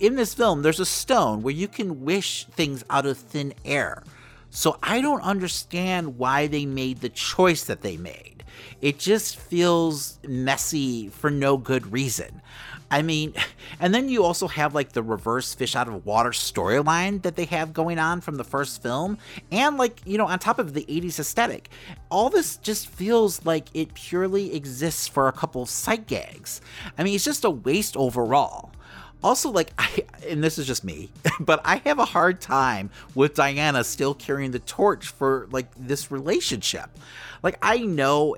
in this film, there's a stone where you can wish things out of thin air. So I don't understand why they made the choice that they made. It just feels messy for no good reason. I mean, and then you also have like the reverse fish out of water storyline that they have going on from the first film. And like, you know, on top of the eighties aesthetic, all this just feels like it purely exists for a couple of sight gags. I mean, it's just a waste overall. Also, like, I, and this is just me, but I have a hard time with Diana still carrying the torch for like this relationship. Like, I know,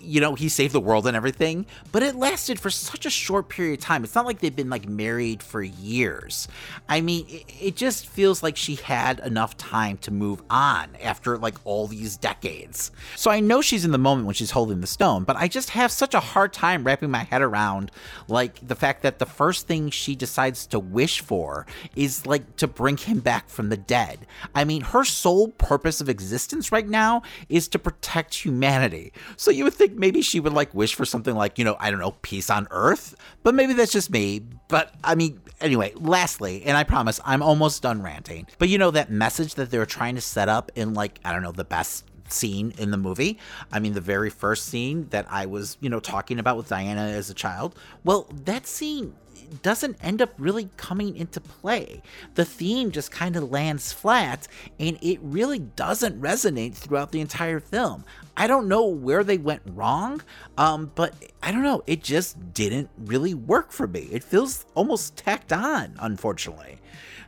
you know, he saved the world and everything, but it lasted for such a short period of time. It's not like they've been like married for years. I mean, it, it just feels like she had enough time to move on after like all these decades. So I know she's in the moment when she's holding the stone, but I just have such a hard time wrapping my head around like the fact that the first thing she decides to wish for is like to bring him back from the dead. I mean, her sole purpose of existence right now is to protect humanity. So you would think maybe she would like wish for something like, you know, I don't know, peace on earth, but maybe that's just me. But I mean, anyway, lastly, and I promise I'm almost done ranting, but you know, that message that they're trying to set up in like, I don't know, the best scene in the movie. I mean, the very first scene that I was, you know, talking about with Diana as a child. Well, that scene doesn't end up really coming into play. The theme just kind of lands flat and it really doesn't resonate throughout the entire film. I don't know where they went wrong, um, but I don't know. It just didn't really work for me. It feels almost tacked on, unfortunately.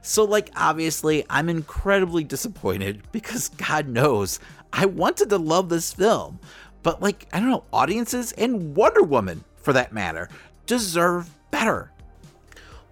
So like, obviously I'm incredibly disappointed because God knows I wanted to love this film, but like, I don't know, audiences and Wonder Woman for that matter deserve better.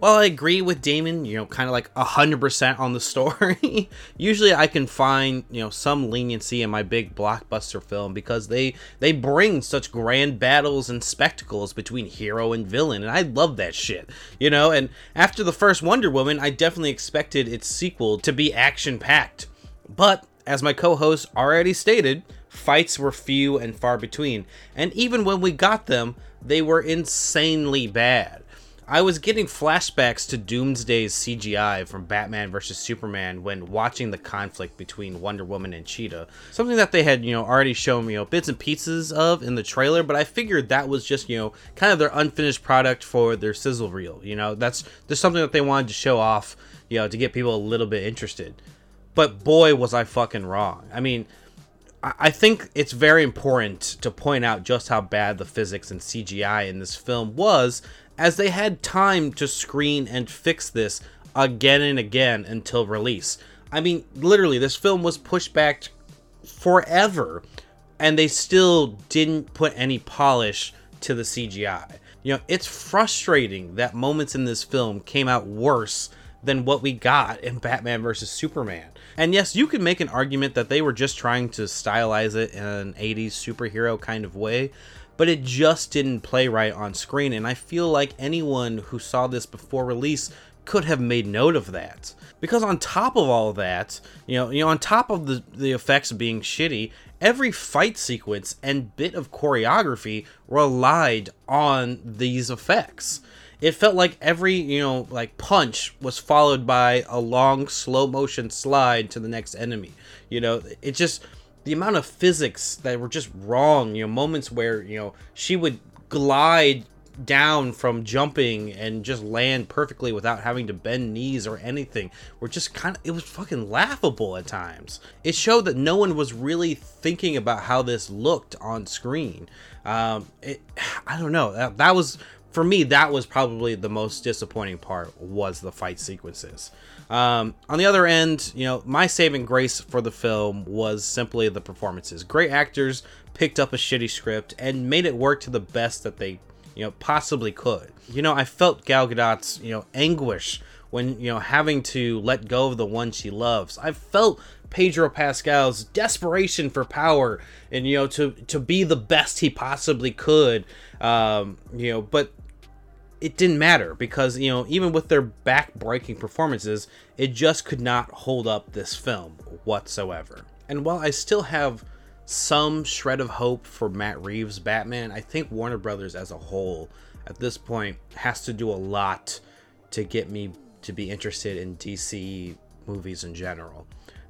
Well, I agree with Damon, you know, kind of like one hundred percent on the story. Usually I can find, you know, some leniency in my big blockbuster film because they they bring such grand battles and spectacles between hero and villain, and I love that shit, you know? And after the first Wonder Woman, I definitely expected its sequel to be action-packed. But, as my co-host already stated, fights were few and far between. And even when we got them, they were insanely bad. I was getting flashbacks to Doomsday's C G I from Batman versus Superman when watching the conflict between Wonder Woman and Cheetah. Something that they had, you know, already shown me, you know, bits and pieces of in the trailer, but I figured that was just, you know, kind of their unfinished product for their sizzle reel. You know, that's just something that they wanted to show off, you know, to get people a little bit interested. But boy, was I fucking wrong. I mean, I think it's very important to point out just how bad the physics and C G I in this film was, as they had time to screen and fix this again and again until release. I mean, literally, this film was pushed back forever, and they still didn't put any polish to the C G I. You know, it's frustrating that moments in this film came out worse than what we got in Batman versus Superman. And yes, you can make an argument that they were just trying to stylize it in an eighties superhero kind of way, but it just didn't play right on screen, and I feel like anyone who saw this before release could have made note of that. Because on top of all of that, you know, you know, on top of the, the effects being shitty, every fight sequence and bit of choreography relied on these effects. It felt like every, you know, like punch was followed by a long slow motion slide to the next enemy. You know, it just... the amount of physics that were just wrong, you know, moments where, you know, she would glide down from jumping and just land perfectly without having to bend knees or anything, were just kind of, it was fucking laughable at times. It showed that no one was really thinking about how this looked on screen. Um, it, I don't know, that, that was, for me, that was probably the most disappointing part, was the fight sequences. Um, on the other end, you know, my saving grace for the film was simply the performances. Great actors picked up a shitty script and made it work to the best that they, you know, possibly could. You know, I felt Gal Gadot's, you know, anguish when, you know, having to let go of the one she loves. I felt Pedro Pascal's desperation for power and, you know, to, to be the best he possibly could, um, you know, but it didn't matter because, you know, even with their back-breaking performances, it just could not hold up this film whatsoever. And while I still have some shred of hope for Matt Reeves' Batman, I think Warner Brothers as a whole at this point has to do a lot to get me to be interested in D C movies in general.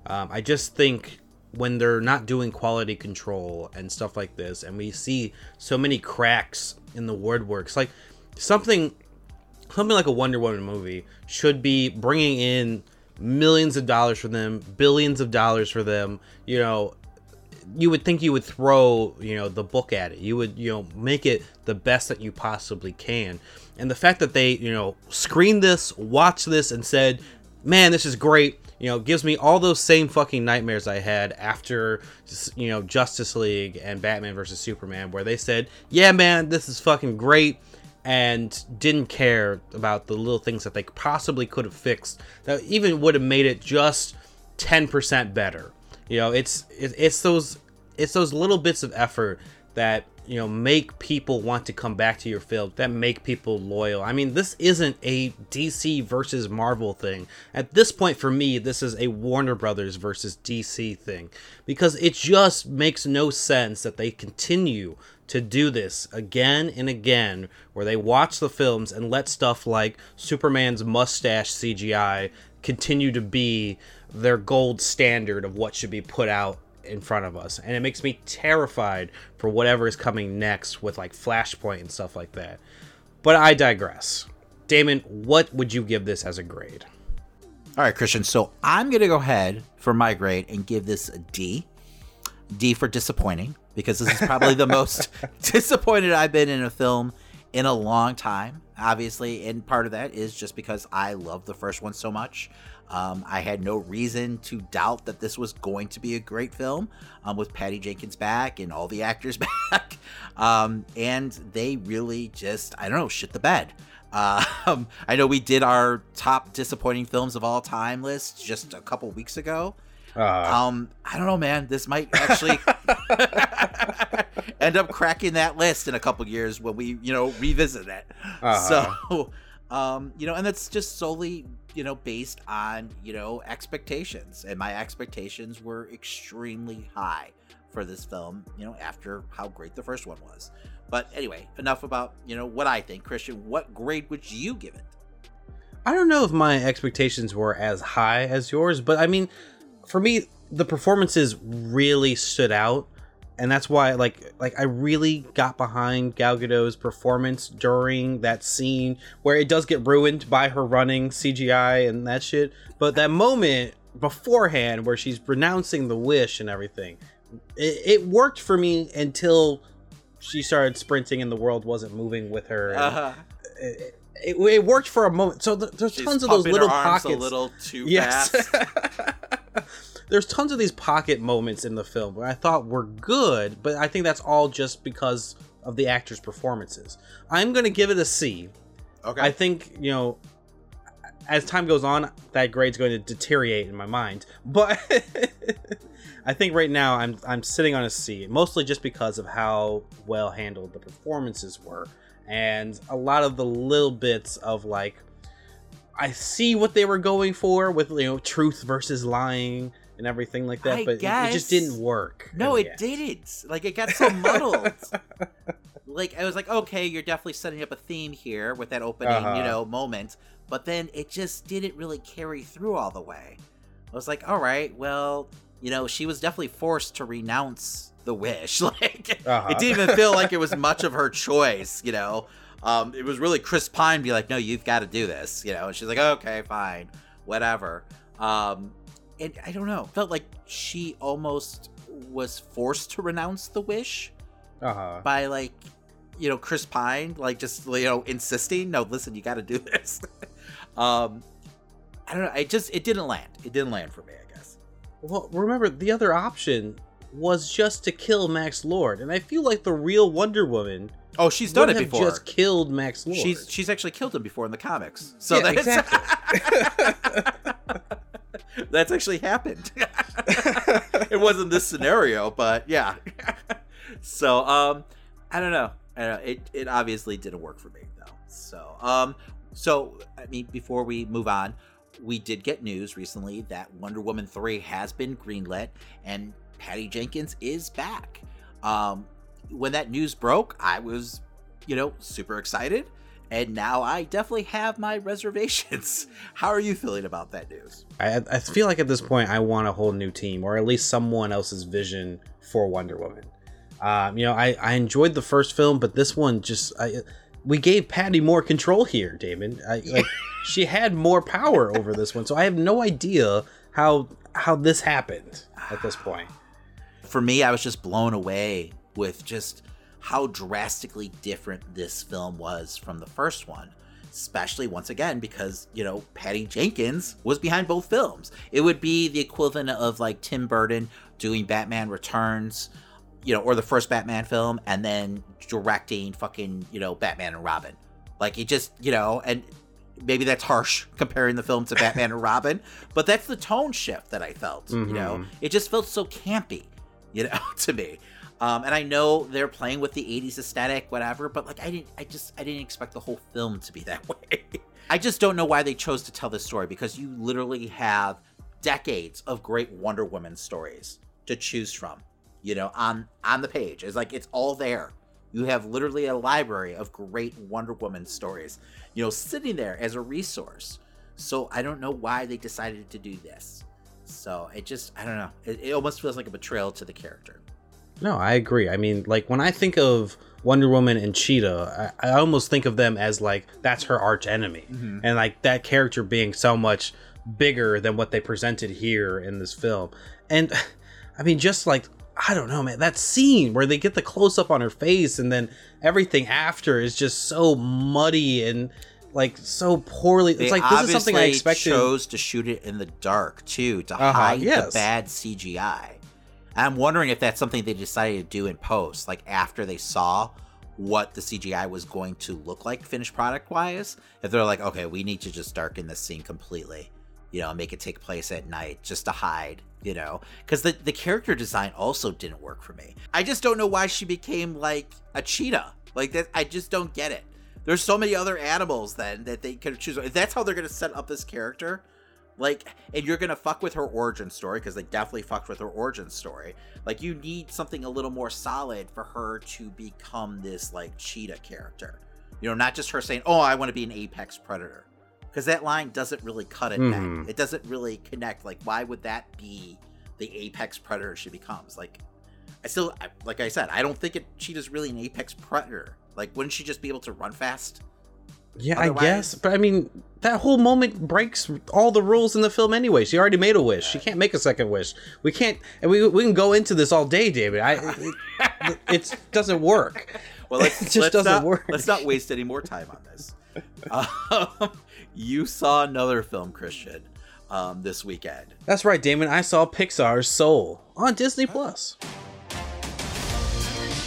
Um, I just think when they're not doing quality control and stuff like this, and we see so many cracks in the word works, like... something something like a Wonder Woman movie should be bringing in millions of dollars for them, billions of dollars for them. You know, you would think you would throw, you know, the book at it. You would, you know, make it the best that you possibly can. And the fact that they, you know, screened this, watched this, and said, man, this is great, you know, gives me all those same fucking nightmares I had after, you know, Justice League and Batman versus Superman, where they said, yeah, man, this is fucking great, and didn't care about the little things that they possibly could have fixed that even would have made it just ten percent better. You know, it's it's those it's those little bits of effort that, you know, make people want to come back to your film, that make people loyal. I mean, this isn't a D C versus Marvel thing. At this point, for me, this is a Warner Brothers versus D C thing, because it just makes no sense that they continue to do this again and again, where they watch the films and let stuff like Superman's mustache C G I continue to be their gold standard of what should be put out in front of us. And it makes me terrified for whatever is coming next with like Flashpoint and stuff like that. But I digress. Damon, what would you give this as a grade? All right, Christian. So I'm going to go ahead for my grade and give this a D. D for disappointing, because this is probably the most disappointed I've been in a film in a long time, obviously. And part of that is just because I love the first one so much. Um, I had no reason to doubt that this was going to be a great film, um, with Patty Jenkins back and all the actors back. Um, and they really just, I don't know, shit the bed. Uh, um, I know we did our top disappointing films of all time list just a couple weeks ago. Uh, um, I don't know, man, this might actually end up cracking that list in a couple years when we, you know, revisit it. Uh-huh. So, um, you know, and that's just solely, you know, based on, you know, expectations, and my expectations were extremely high for this film, you know, after how great the first one was. But anyway, enough about, you know, what I think. Christian, what grade would you give it? I don't know if my expectations were as high as yours, but I mean, for me, the performances really stood out. And that's why, like, like I really got behind Gal Gadot's performance during that scene where it does get ruined by her running C G I and that shit. But that moment beforehand where she's renouncing the wish and everything, it, it worked for me until she started sprinting and the world wasn't moving with her. Uh-huh. It, it, it worked for a moment. So th- there's she's tons of those little pockets. She's pumping her arms a little too yes. fast. There's tons of these pocket moments in the film where I thought were good, but I think that's all just because of the actors' performances. I'm going to give it a C. Okay. I think, you know, as time goes on, that grade's going to deteriorate in my mind. But I think right now I'm I'm sitting on a C, mostly just because of how well handled the performances were. And a lot of the little bits of, like, I see what they were going for with, you know, truth versus lying and everything like that, I but guess. It just didn't work. No, it yet. didn't. Like, it got so muddled. Like, I was like, okay, you're definitely setting up a theme here with that opening, uh-huh. you know, moment. But then it just didn't really carry through all the way. I was like, all right, well, you know, she was definitely forced to renounce the wish. Like, uh-huh. it didn't even feel like it was much of her choice, you know. Um, it was really Chris Pine be like, no, you've got to do this, you know. And she's like, okay, fine, whatever. Um, and I don't know, felt like she almost was forced to renounce the wish uh-huh. by, like, you know, Chris Pine, like, just, you know, insisting, no, listen, you got to do this. um, I don't know. It just, it didn't land. It didn't land for me, I guess. Well, remember, the other option was just to kill Max Lord. And I feel like the real Wonder Woman... Oh, she's done it before. Just killed Max Lord. She's she's actually killed him before in the comics. So yeah, that's exactly. That's actually happened. It wasn't this scenario, but yeah. So um, I don't know. I don't know. It it obviously didn't work for me though. So um, so I mean, before we move on, we did get news recently that Wonder Woman three has been greenlit and Patty Jenkins is back. Um. When that news broke, I was, you know, super excited. And now I definitely have my reservations. How are you feeling about that news? I, I feel like at this point I want a whole new team, or at least someone else's vision for Wonder Woman. Um, you know, I, I enjoyed the first film, but this one just... I, we gave Patty more control here, Damon. I, like, she had more power over this one, so I have no idea how how this happened at this point. For me, I was just blown away with just how drastically different this film was from the first one, especially once again because, you know, Patty Jenkins was behind both films. It would be the equivalent of like Tim Burton doing Batman Returns, you know, or the first Batman film, and then directing fucking, you know, Batman and Robin. Like, it just, you know, and maybe that's harsh comparing the film to Batman and Robin, but that's the tone shift that I felt. Mm-hmm. You know, it just felt so campy, you know, to me. Um, and I know they're playing with the eighties aesthetic, whatever, but like I didn't, I just, I didn't expect the whole film to be that way. I just don't know why they chose to tell this story, because you literally have decades of great Wonder Woman stories to choose from, you know, on, on the page. It's like, it's all there. You have literally a library of great Wonder Woman stories, you know, sitting there as a resource. So I don't know why they decided to do this. So it just, I don't know. It, it almost feels like a betrayal to the character. No, I agree. I mean, like, when I think of Wonder Woman and Cheetah, I, I almost think of them as, like, that's her arch enemy. Mm-hmm. And, like, that character being so much bigger than what they presented here in this film. And, I mean, just, like, I don't know, man, that scene where they get the close-up on her face and then everything after is just so muddy and, like, so poorly. They it's like, this is something I expected. They chose to shoot it in the dark, too, to uh-huh, hide yes. the bad C G I. I'm wondering if that's something they decided to do in post, like after they saw what the C G I was going to look like finished product wise, if they're like, okay, we need to just darken this scene completely, you know, make it take place at night just to hide, you know, because the, the character design also didn't work for me. I just don't know why she became like a cheetah like that. I just don't get it. There's so many other animals then that they could choose. If that's how they're going to set up this character, like, and you're going to fuck with her origin story, because they definitely fucked with her origin story. Like, you need something a little more solid for her to become this, like, cheetah character. You know, not just her saying, oh, I want to be an apex predator. Because that line doesn't really cut it mm-hmm. back. It doesn't really connect. Like, why would that be the apex predator she becomes? Like, I still, like I said, I don't think it, Cheetah's really an apex predator. Like, wouldn't she just be able to run fast? Yeah, otherwise, I guess. But, I mean, that whole moment breaks all the rules in the film anyway. She already made a wish. She can't make a second wish. We can't... And we we can go into this all day, David. I, it it's, doesn't work. Well, let's, it just let's doesn't not, work. Let's not waste any more time on this. Uh, you saw another film, Christian, um, this weekend. That's right, Damon. I saw Pixar's Soul on Disney+. Plus.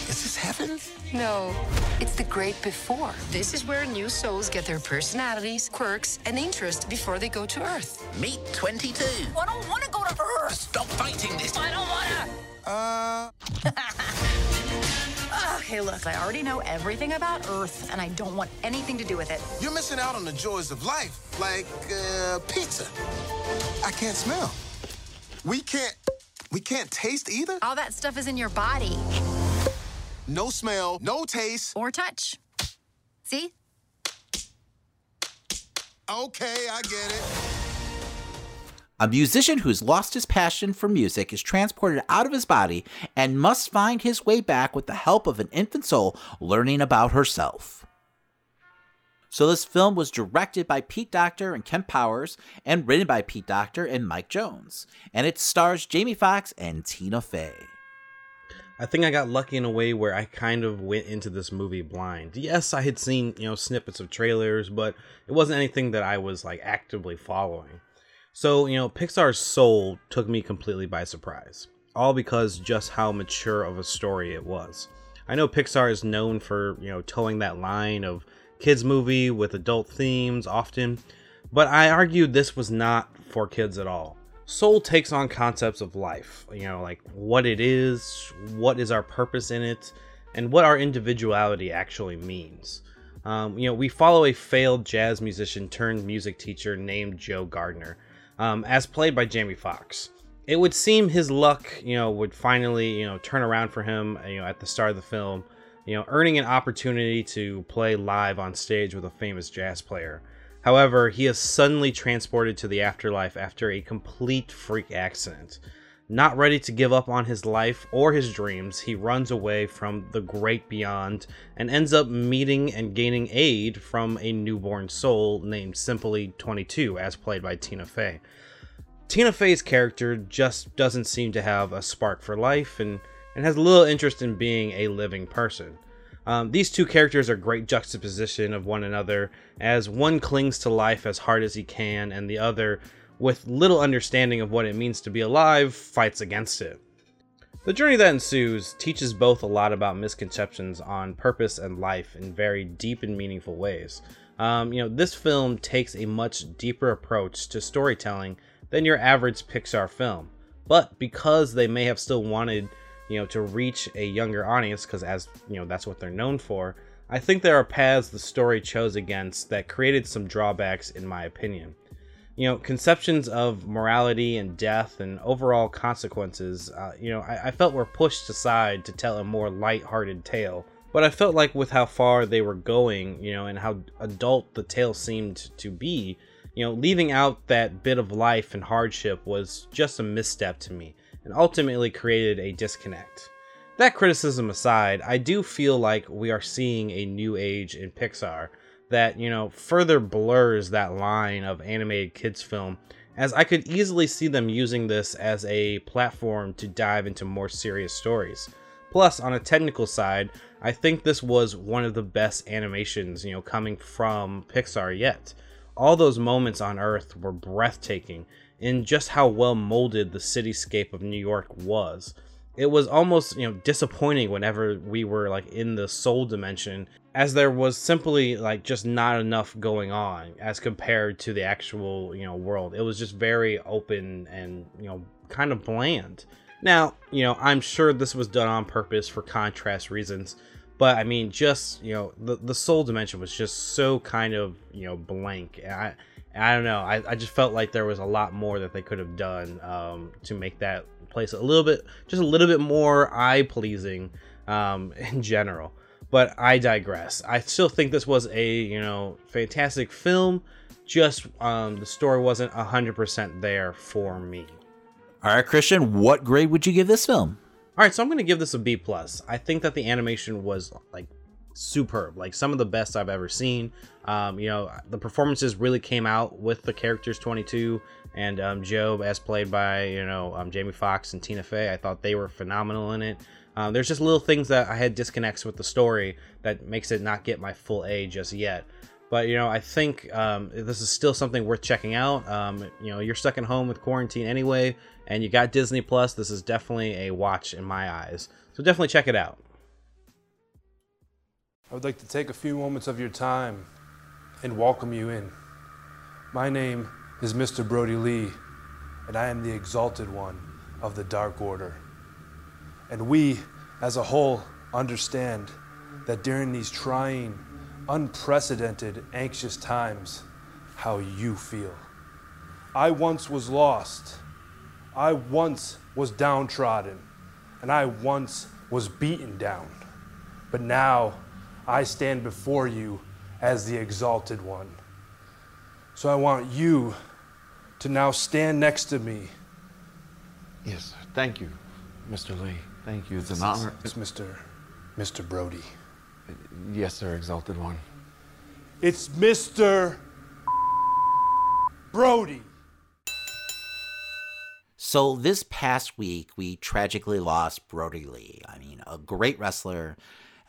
Is this heaven? No, it's the great before. This is where new souls get their personalities, quirks, and interests before they go to Earth. Meet twenty-two. I don't want to go to Earth. Stop fighting this. I don't want to. Uh. Okay, look, I already know everything about Earth, and I don't want anything to do with it. You're missing out on the joys of life, like uh, pizza. I can't smell. We can't. We can't taste either. All that stuff is in your body. No smell, no taste. Or touch. See? Okay, I get it. A musician who's lost his passion for music is transported out of his body and must find his way back with the help of an infant soul learning about herself. So this film was directed by Pete Docter and Kemp Powers and written by Pete Docter and Mike Jones. And it stars Jamie Foxx and Tina Fey. I think I got lucky in a way where I kind of went into this movie blind. Yes, I had seen, you know, snippets of trailers, but it wasn't anything that I was, like, actively following. So, you know, Pixar's Soul took me completely by surprise, all because just how mature of a story it was. I know Pixar is known for, you know, towing that line of kids' movie with adult themes often, but I argued this was not for kids at all. Soul takes on concepts of life, you know, like what it is, what is our purpose in it, and what our individuality actually means. Um, you know, we follow a failed jazz musician turned music teacher named Joe Gardner, um, as played by Jamie Foxx. It would seem his luck, you know, would finally, you know, turn around for him, you know, at the start of the film, you know, earning an opportunity to play live on stage with a famous jazz player. However, he is suddenly transported to the afterlife after a complete freak accident. Not ready to give up on his life or his dreams, he runs away from the great beyond and ends up meeting and gaining aid from a newborn soul named Simply twenty-two, as played by Tina Fey. Tina Fey's character just doesn't seem to have a spark for life and, and has little interest in being a living person. Um, these two characters are great juxtaposition of one another, as one clings to life as hard as he can and the other, with little understanding of what it means to be alive, fights against it. The journey that ensues teaches both a lot about misconceptions on purpose and life in very deep and meaningful ways. Um, you know, this film takes a much deeper approach to storytelling than your average Pixar film, but because they may have still wanted, you know, to reach a younger audience, because as you know, that's what they're known for. I think there are paths the story chose against that created some drawbacks, in my opinion. You know, conceptions of morality and death and overall consequences, uh, you know, I, I felt were pushed aside to tell a more lighthearted tale. But I felt like with how far they were going, you know, and how adult the tale seemed to be, you know, leaving out that bit of life and hardship was just a misstep to me and ultimately created a disconnect. That criticism aside, I do feel like we are seeing a new age in Pixar that, you know, further blurs that line of animated kids film, as I could easily see them using this as a platform to dive into more serious stories. Plus, on a technical side, I think this was one of the best animations, you know, coming from Pixar yet. All those moments on Earth were breathtaking in just how well molded the cityscape of New York was. It was almost, you know, disappointing whenever we were like in the soul dimension, as there was simply like just not enough going on as compared to the actual, you know, world. It was just very open and, you know, kind of bland. Now, you know, I'm sure this was done on purpose for contrast reasons, but I mean, just, you know, the, the soul dimension was just so kind of, you know, blank. I, I don't know. I, I just felt like there was a lot more that they could have done um, to make that place a little bit, just a little bit more eye-pleasing um, in general. But I digress. I still think this was a, you know, fantastic film. Just um, the story wasn't one hundred percent there for me. All right, Christian, what grade would you give this film? All right, so I'm going to give this a B plus. I think that the animation was, like, superb, like some of the best I've ever seen. Um, you know, the performances really came out with the characters twenty-two and um, Job, as played by, you know, um, Jamie Foxx and Tina Fey. I thought they were phenomenal in it. Uh, there's just little things that I had disconnects with the story that makes it not get my full A just yet. But, you know, I think um, this is still something worth checking out. Um, you know, you're stuck at home with quarantine anyway, and you got Disney Plus. This is definitely a watch in my eyes. So definitely check it out. I would like to take a few moments of your time and welcome you in. My name is Mister Brody Lee, and I am the Exalted One of the Dark Order. And we, as a whole, understand that during these trying, unprecedented, anxious times, how you feel. I once was lost. I once was downtrodden, and I once was beaten down. But now, I stand before you as the Exalted One. So I want you to now stand next to me. Yes, thank you, Mister Lee. Thank you. It's an honor. It's Mister Mister Brody. Yes, sir, Exalted One. It's Mister Brody. So this past week, we tragically lost Brody Lee. I mean, a great wrestler.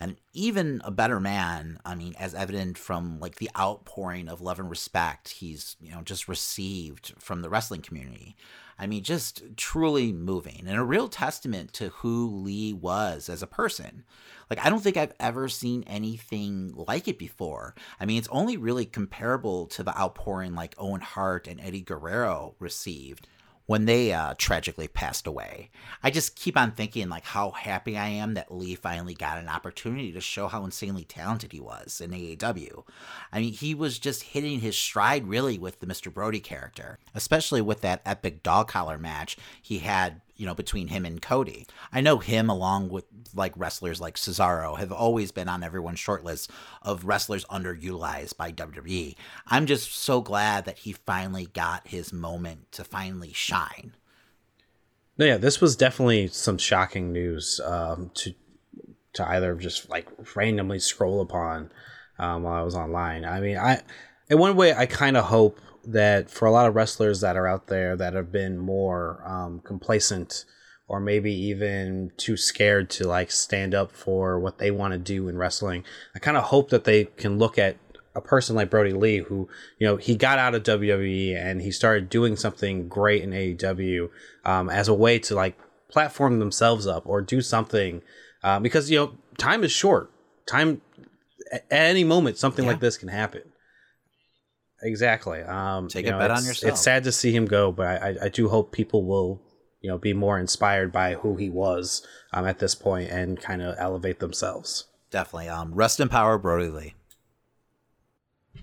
And even a better man, I mean, as evident from like the outpouring of love and respect he's, you know, just received from the wrestling community. I mean, just truly moving and a real testament to who Lee was as a person. Like, I don't think I've ever seen anything like it before. I mean, it's only really comparable to the outpouring like Owen Hart and Eddie Guerrero received when they uh, tragically passed away. I just keep on thinking like how happy I am that Lee finally got an opportunity to show how insanely talented he was in A E W. I mean, he was just hitting his stride really with the Mister Brody character, especially with that epic dog collar match he had, you know, between him and Cody. I know him along with like wrestlers like Cesaro have always been on everyone's short list of wrestlers underutilized by W W E. I'm just so glad that he finally got his moment to finally shine. No, yeah, this was definitely some shocking news um, to to either just like randomly scroll upon um, while I was online. I mean, I in one way I kind of hope that for a lot of wrestlers that are out there that have been more um, complacent or maybe even too scared to like stand up for what they want to do in wrestling, I kind of hope that they can look at a person like Brody Lee, who, you know, he got out of W W E and he started doing something great in A E W um, as a way to like platform themselves up or do something uh, because, you know, time is short. Time at any moment, something yeah. like this can happen. Exactly. Um, Take you know, a bet on yourself. It's sad to see him go, but I, I, I do hope people will, you know, be more inspired by who he was um, at this point and kind of elevate themselves. Definitely. Um, rest in power, Brody Lee.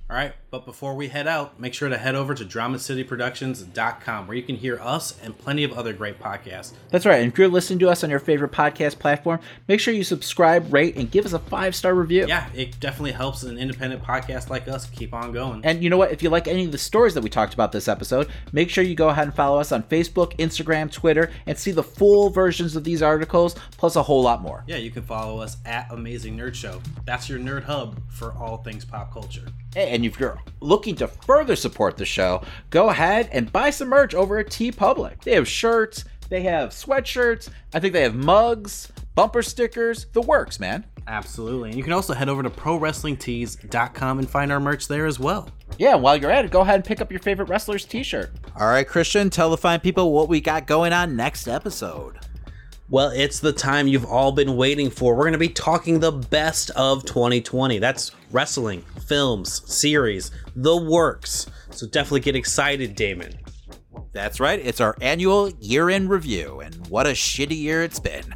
All right, but before we head out, make sure to head over to drama city productions dot com where you can hear us and plenty of other great podcasts. That's right, and if you're listening to us on your favorite podcast platform, make sure you subscribe, rate, and give us a five-star review. Yeah, it definitely helps an independent podcast like us keep on going. And you know what? If you like any of the stories that we talked about this episode, make sure you go ahead and follow us on Facebook, Instagram, Twitter, and see the full versions of these articles, plus a whole lot more. Yeah, you can follow us at Amazing Nerd Show. That's your nerd hub for all things pop culture. And if you're looking to further support the show, go ahead and buy some merch over at TeePublic. They have shirts, they have sweatshirts, I think they have mugs, bumper stickers, the works, man. Absolutely. And you can also head over to pro wrestling tees dot com and find our merch there as well. Yeah, while you're at it, go ahead and pick up your favorite wrestler's t-shirt. All right, Christian, tell the fine people what we got going on next episode. Well, it's the time you've all been waiting for. We're going to be talking the best of twenty twenty. That's wrestling, films, series, the works. So definitely get excited, Damon. That's right. It's our annual year-end review, and what a shitty year it's been.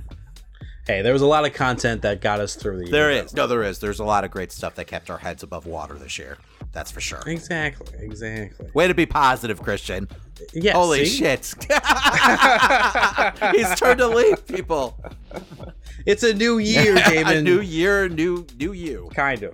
Hey, there was a lot of content that got us through the year. There is. No, there is. There's a lot of great stuff that kept our heads above water this year. That's for sure. Exactly. Exactly. Way to be positive, Christian. Yeah, Holy see? shit. He's turned to leave, people. It's a new year, Damon. A new year, new new you. Kind of.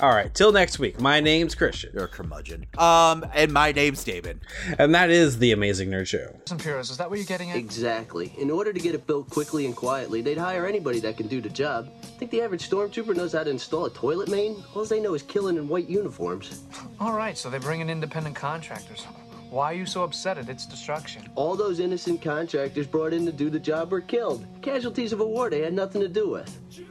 All right. Till next week. My name's Christian. You're a curmudgeon. Um, and my name's Damon. And that is The Amazing Nerd Show. Imperials, is that what you're getting at? Exactly. In order to get it built quickly and quietly, they'd hire anybody that can do the job. I think the average stormtrooper knows how to install a toilet main. All they know is killing in white uniforms. All right. So they're bringing independent contractors. Why are you so upset at its destruction? All those innocent contractors brought in to do the job were killed. Casualties of a war they had nothing to do with.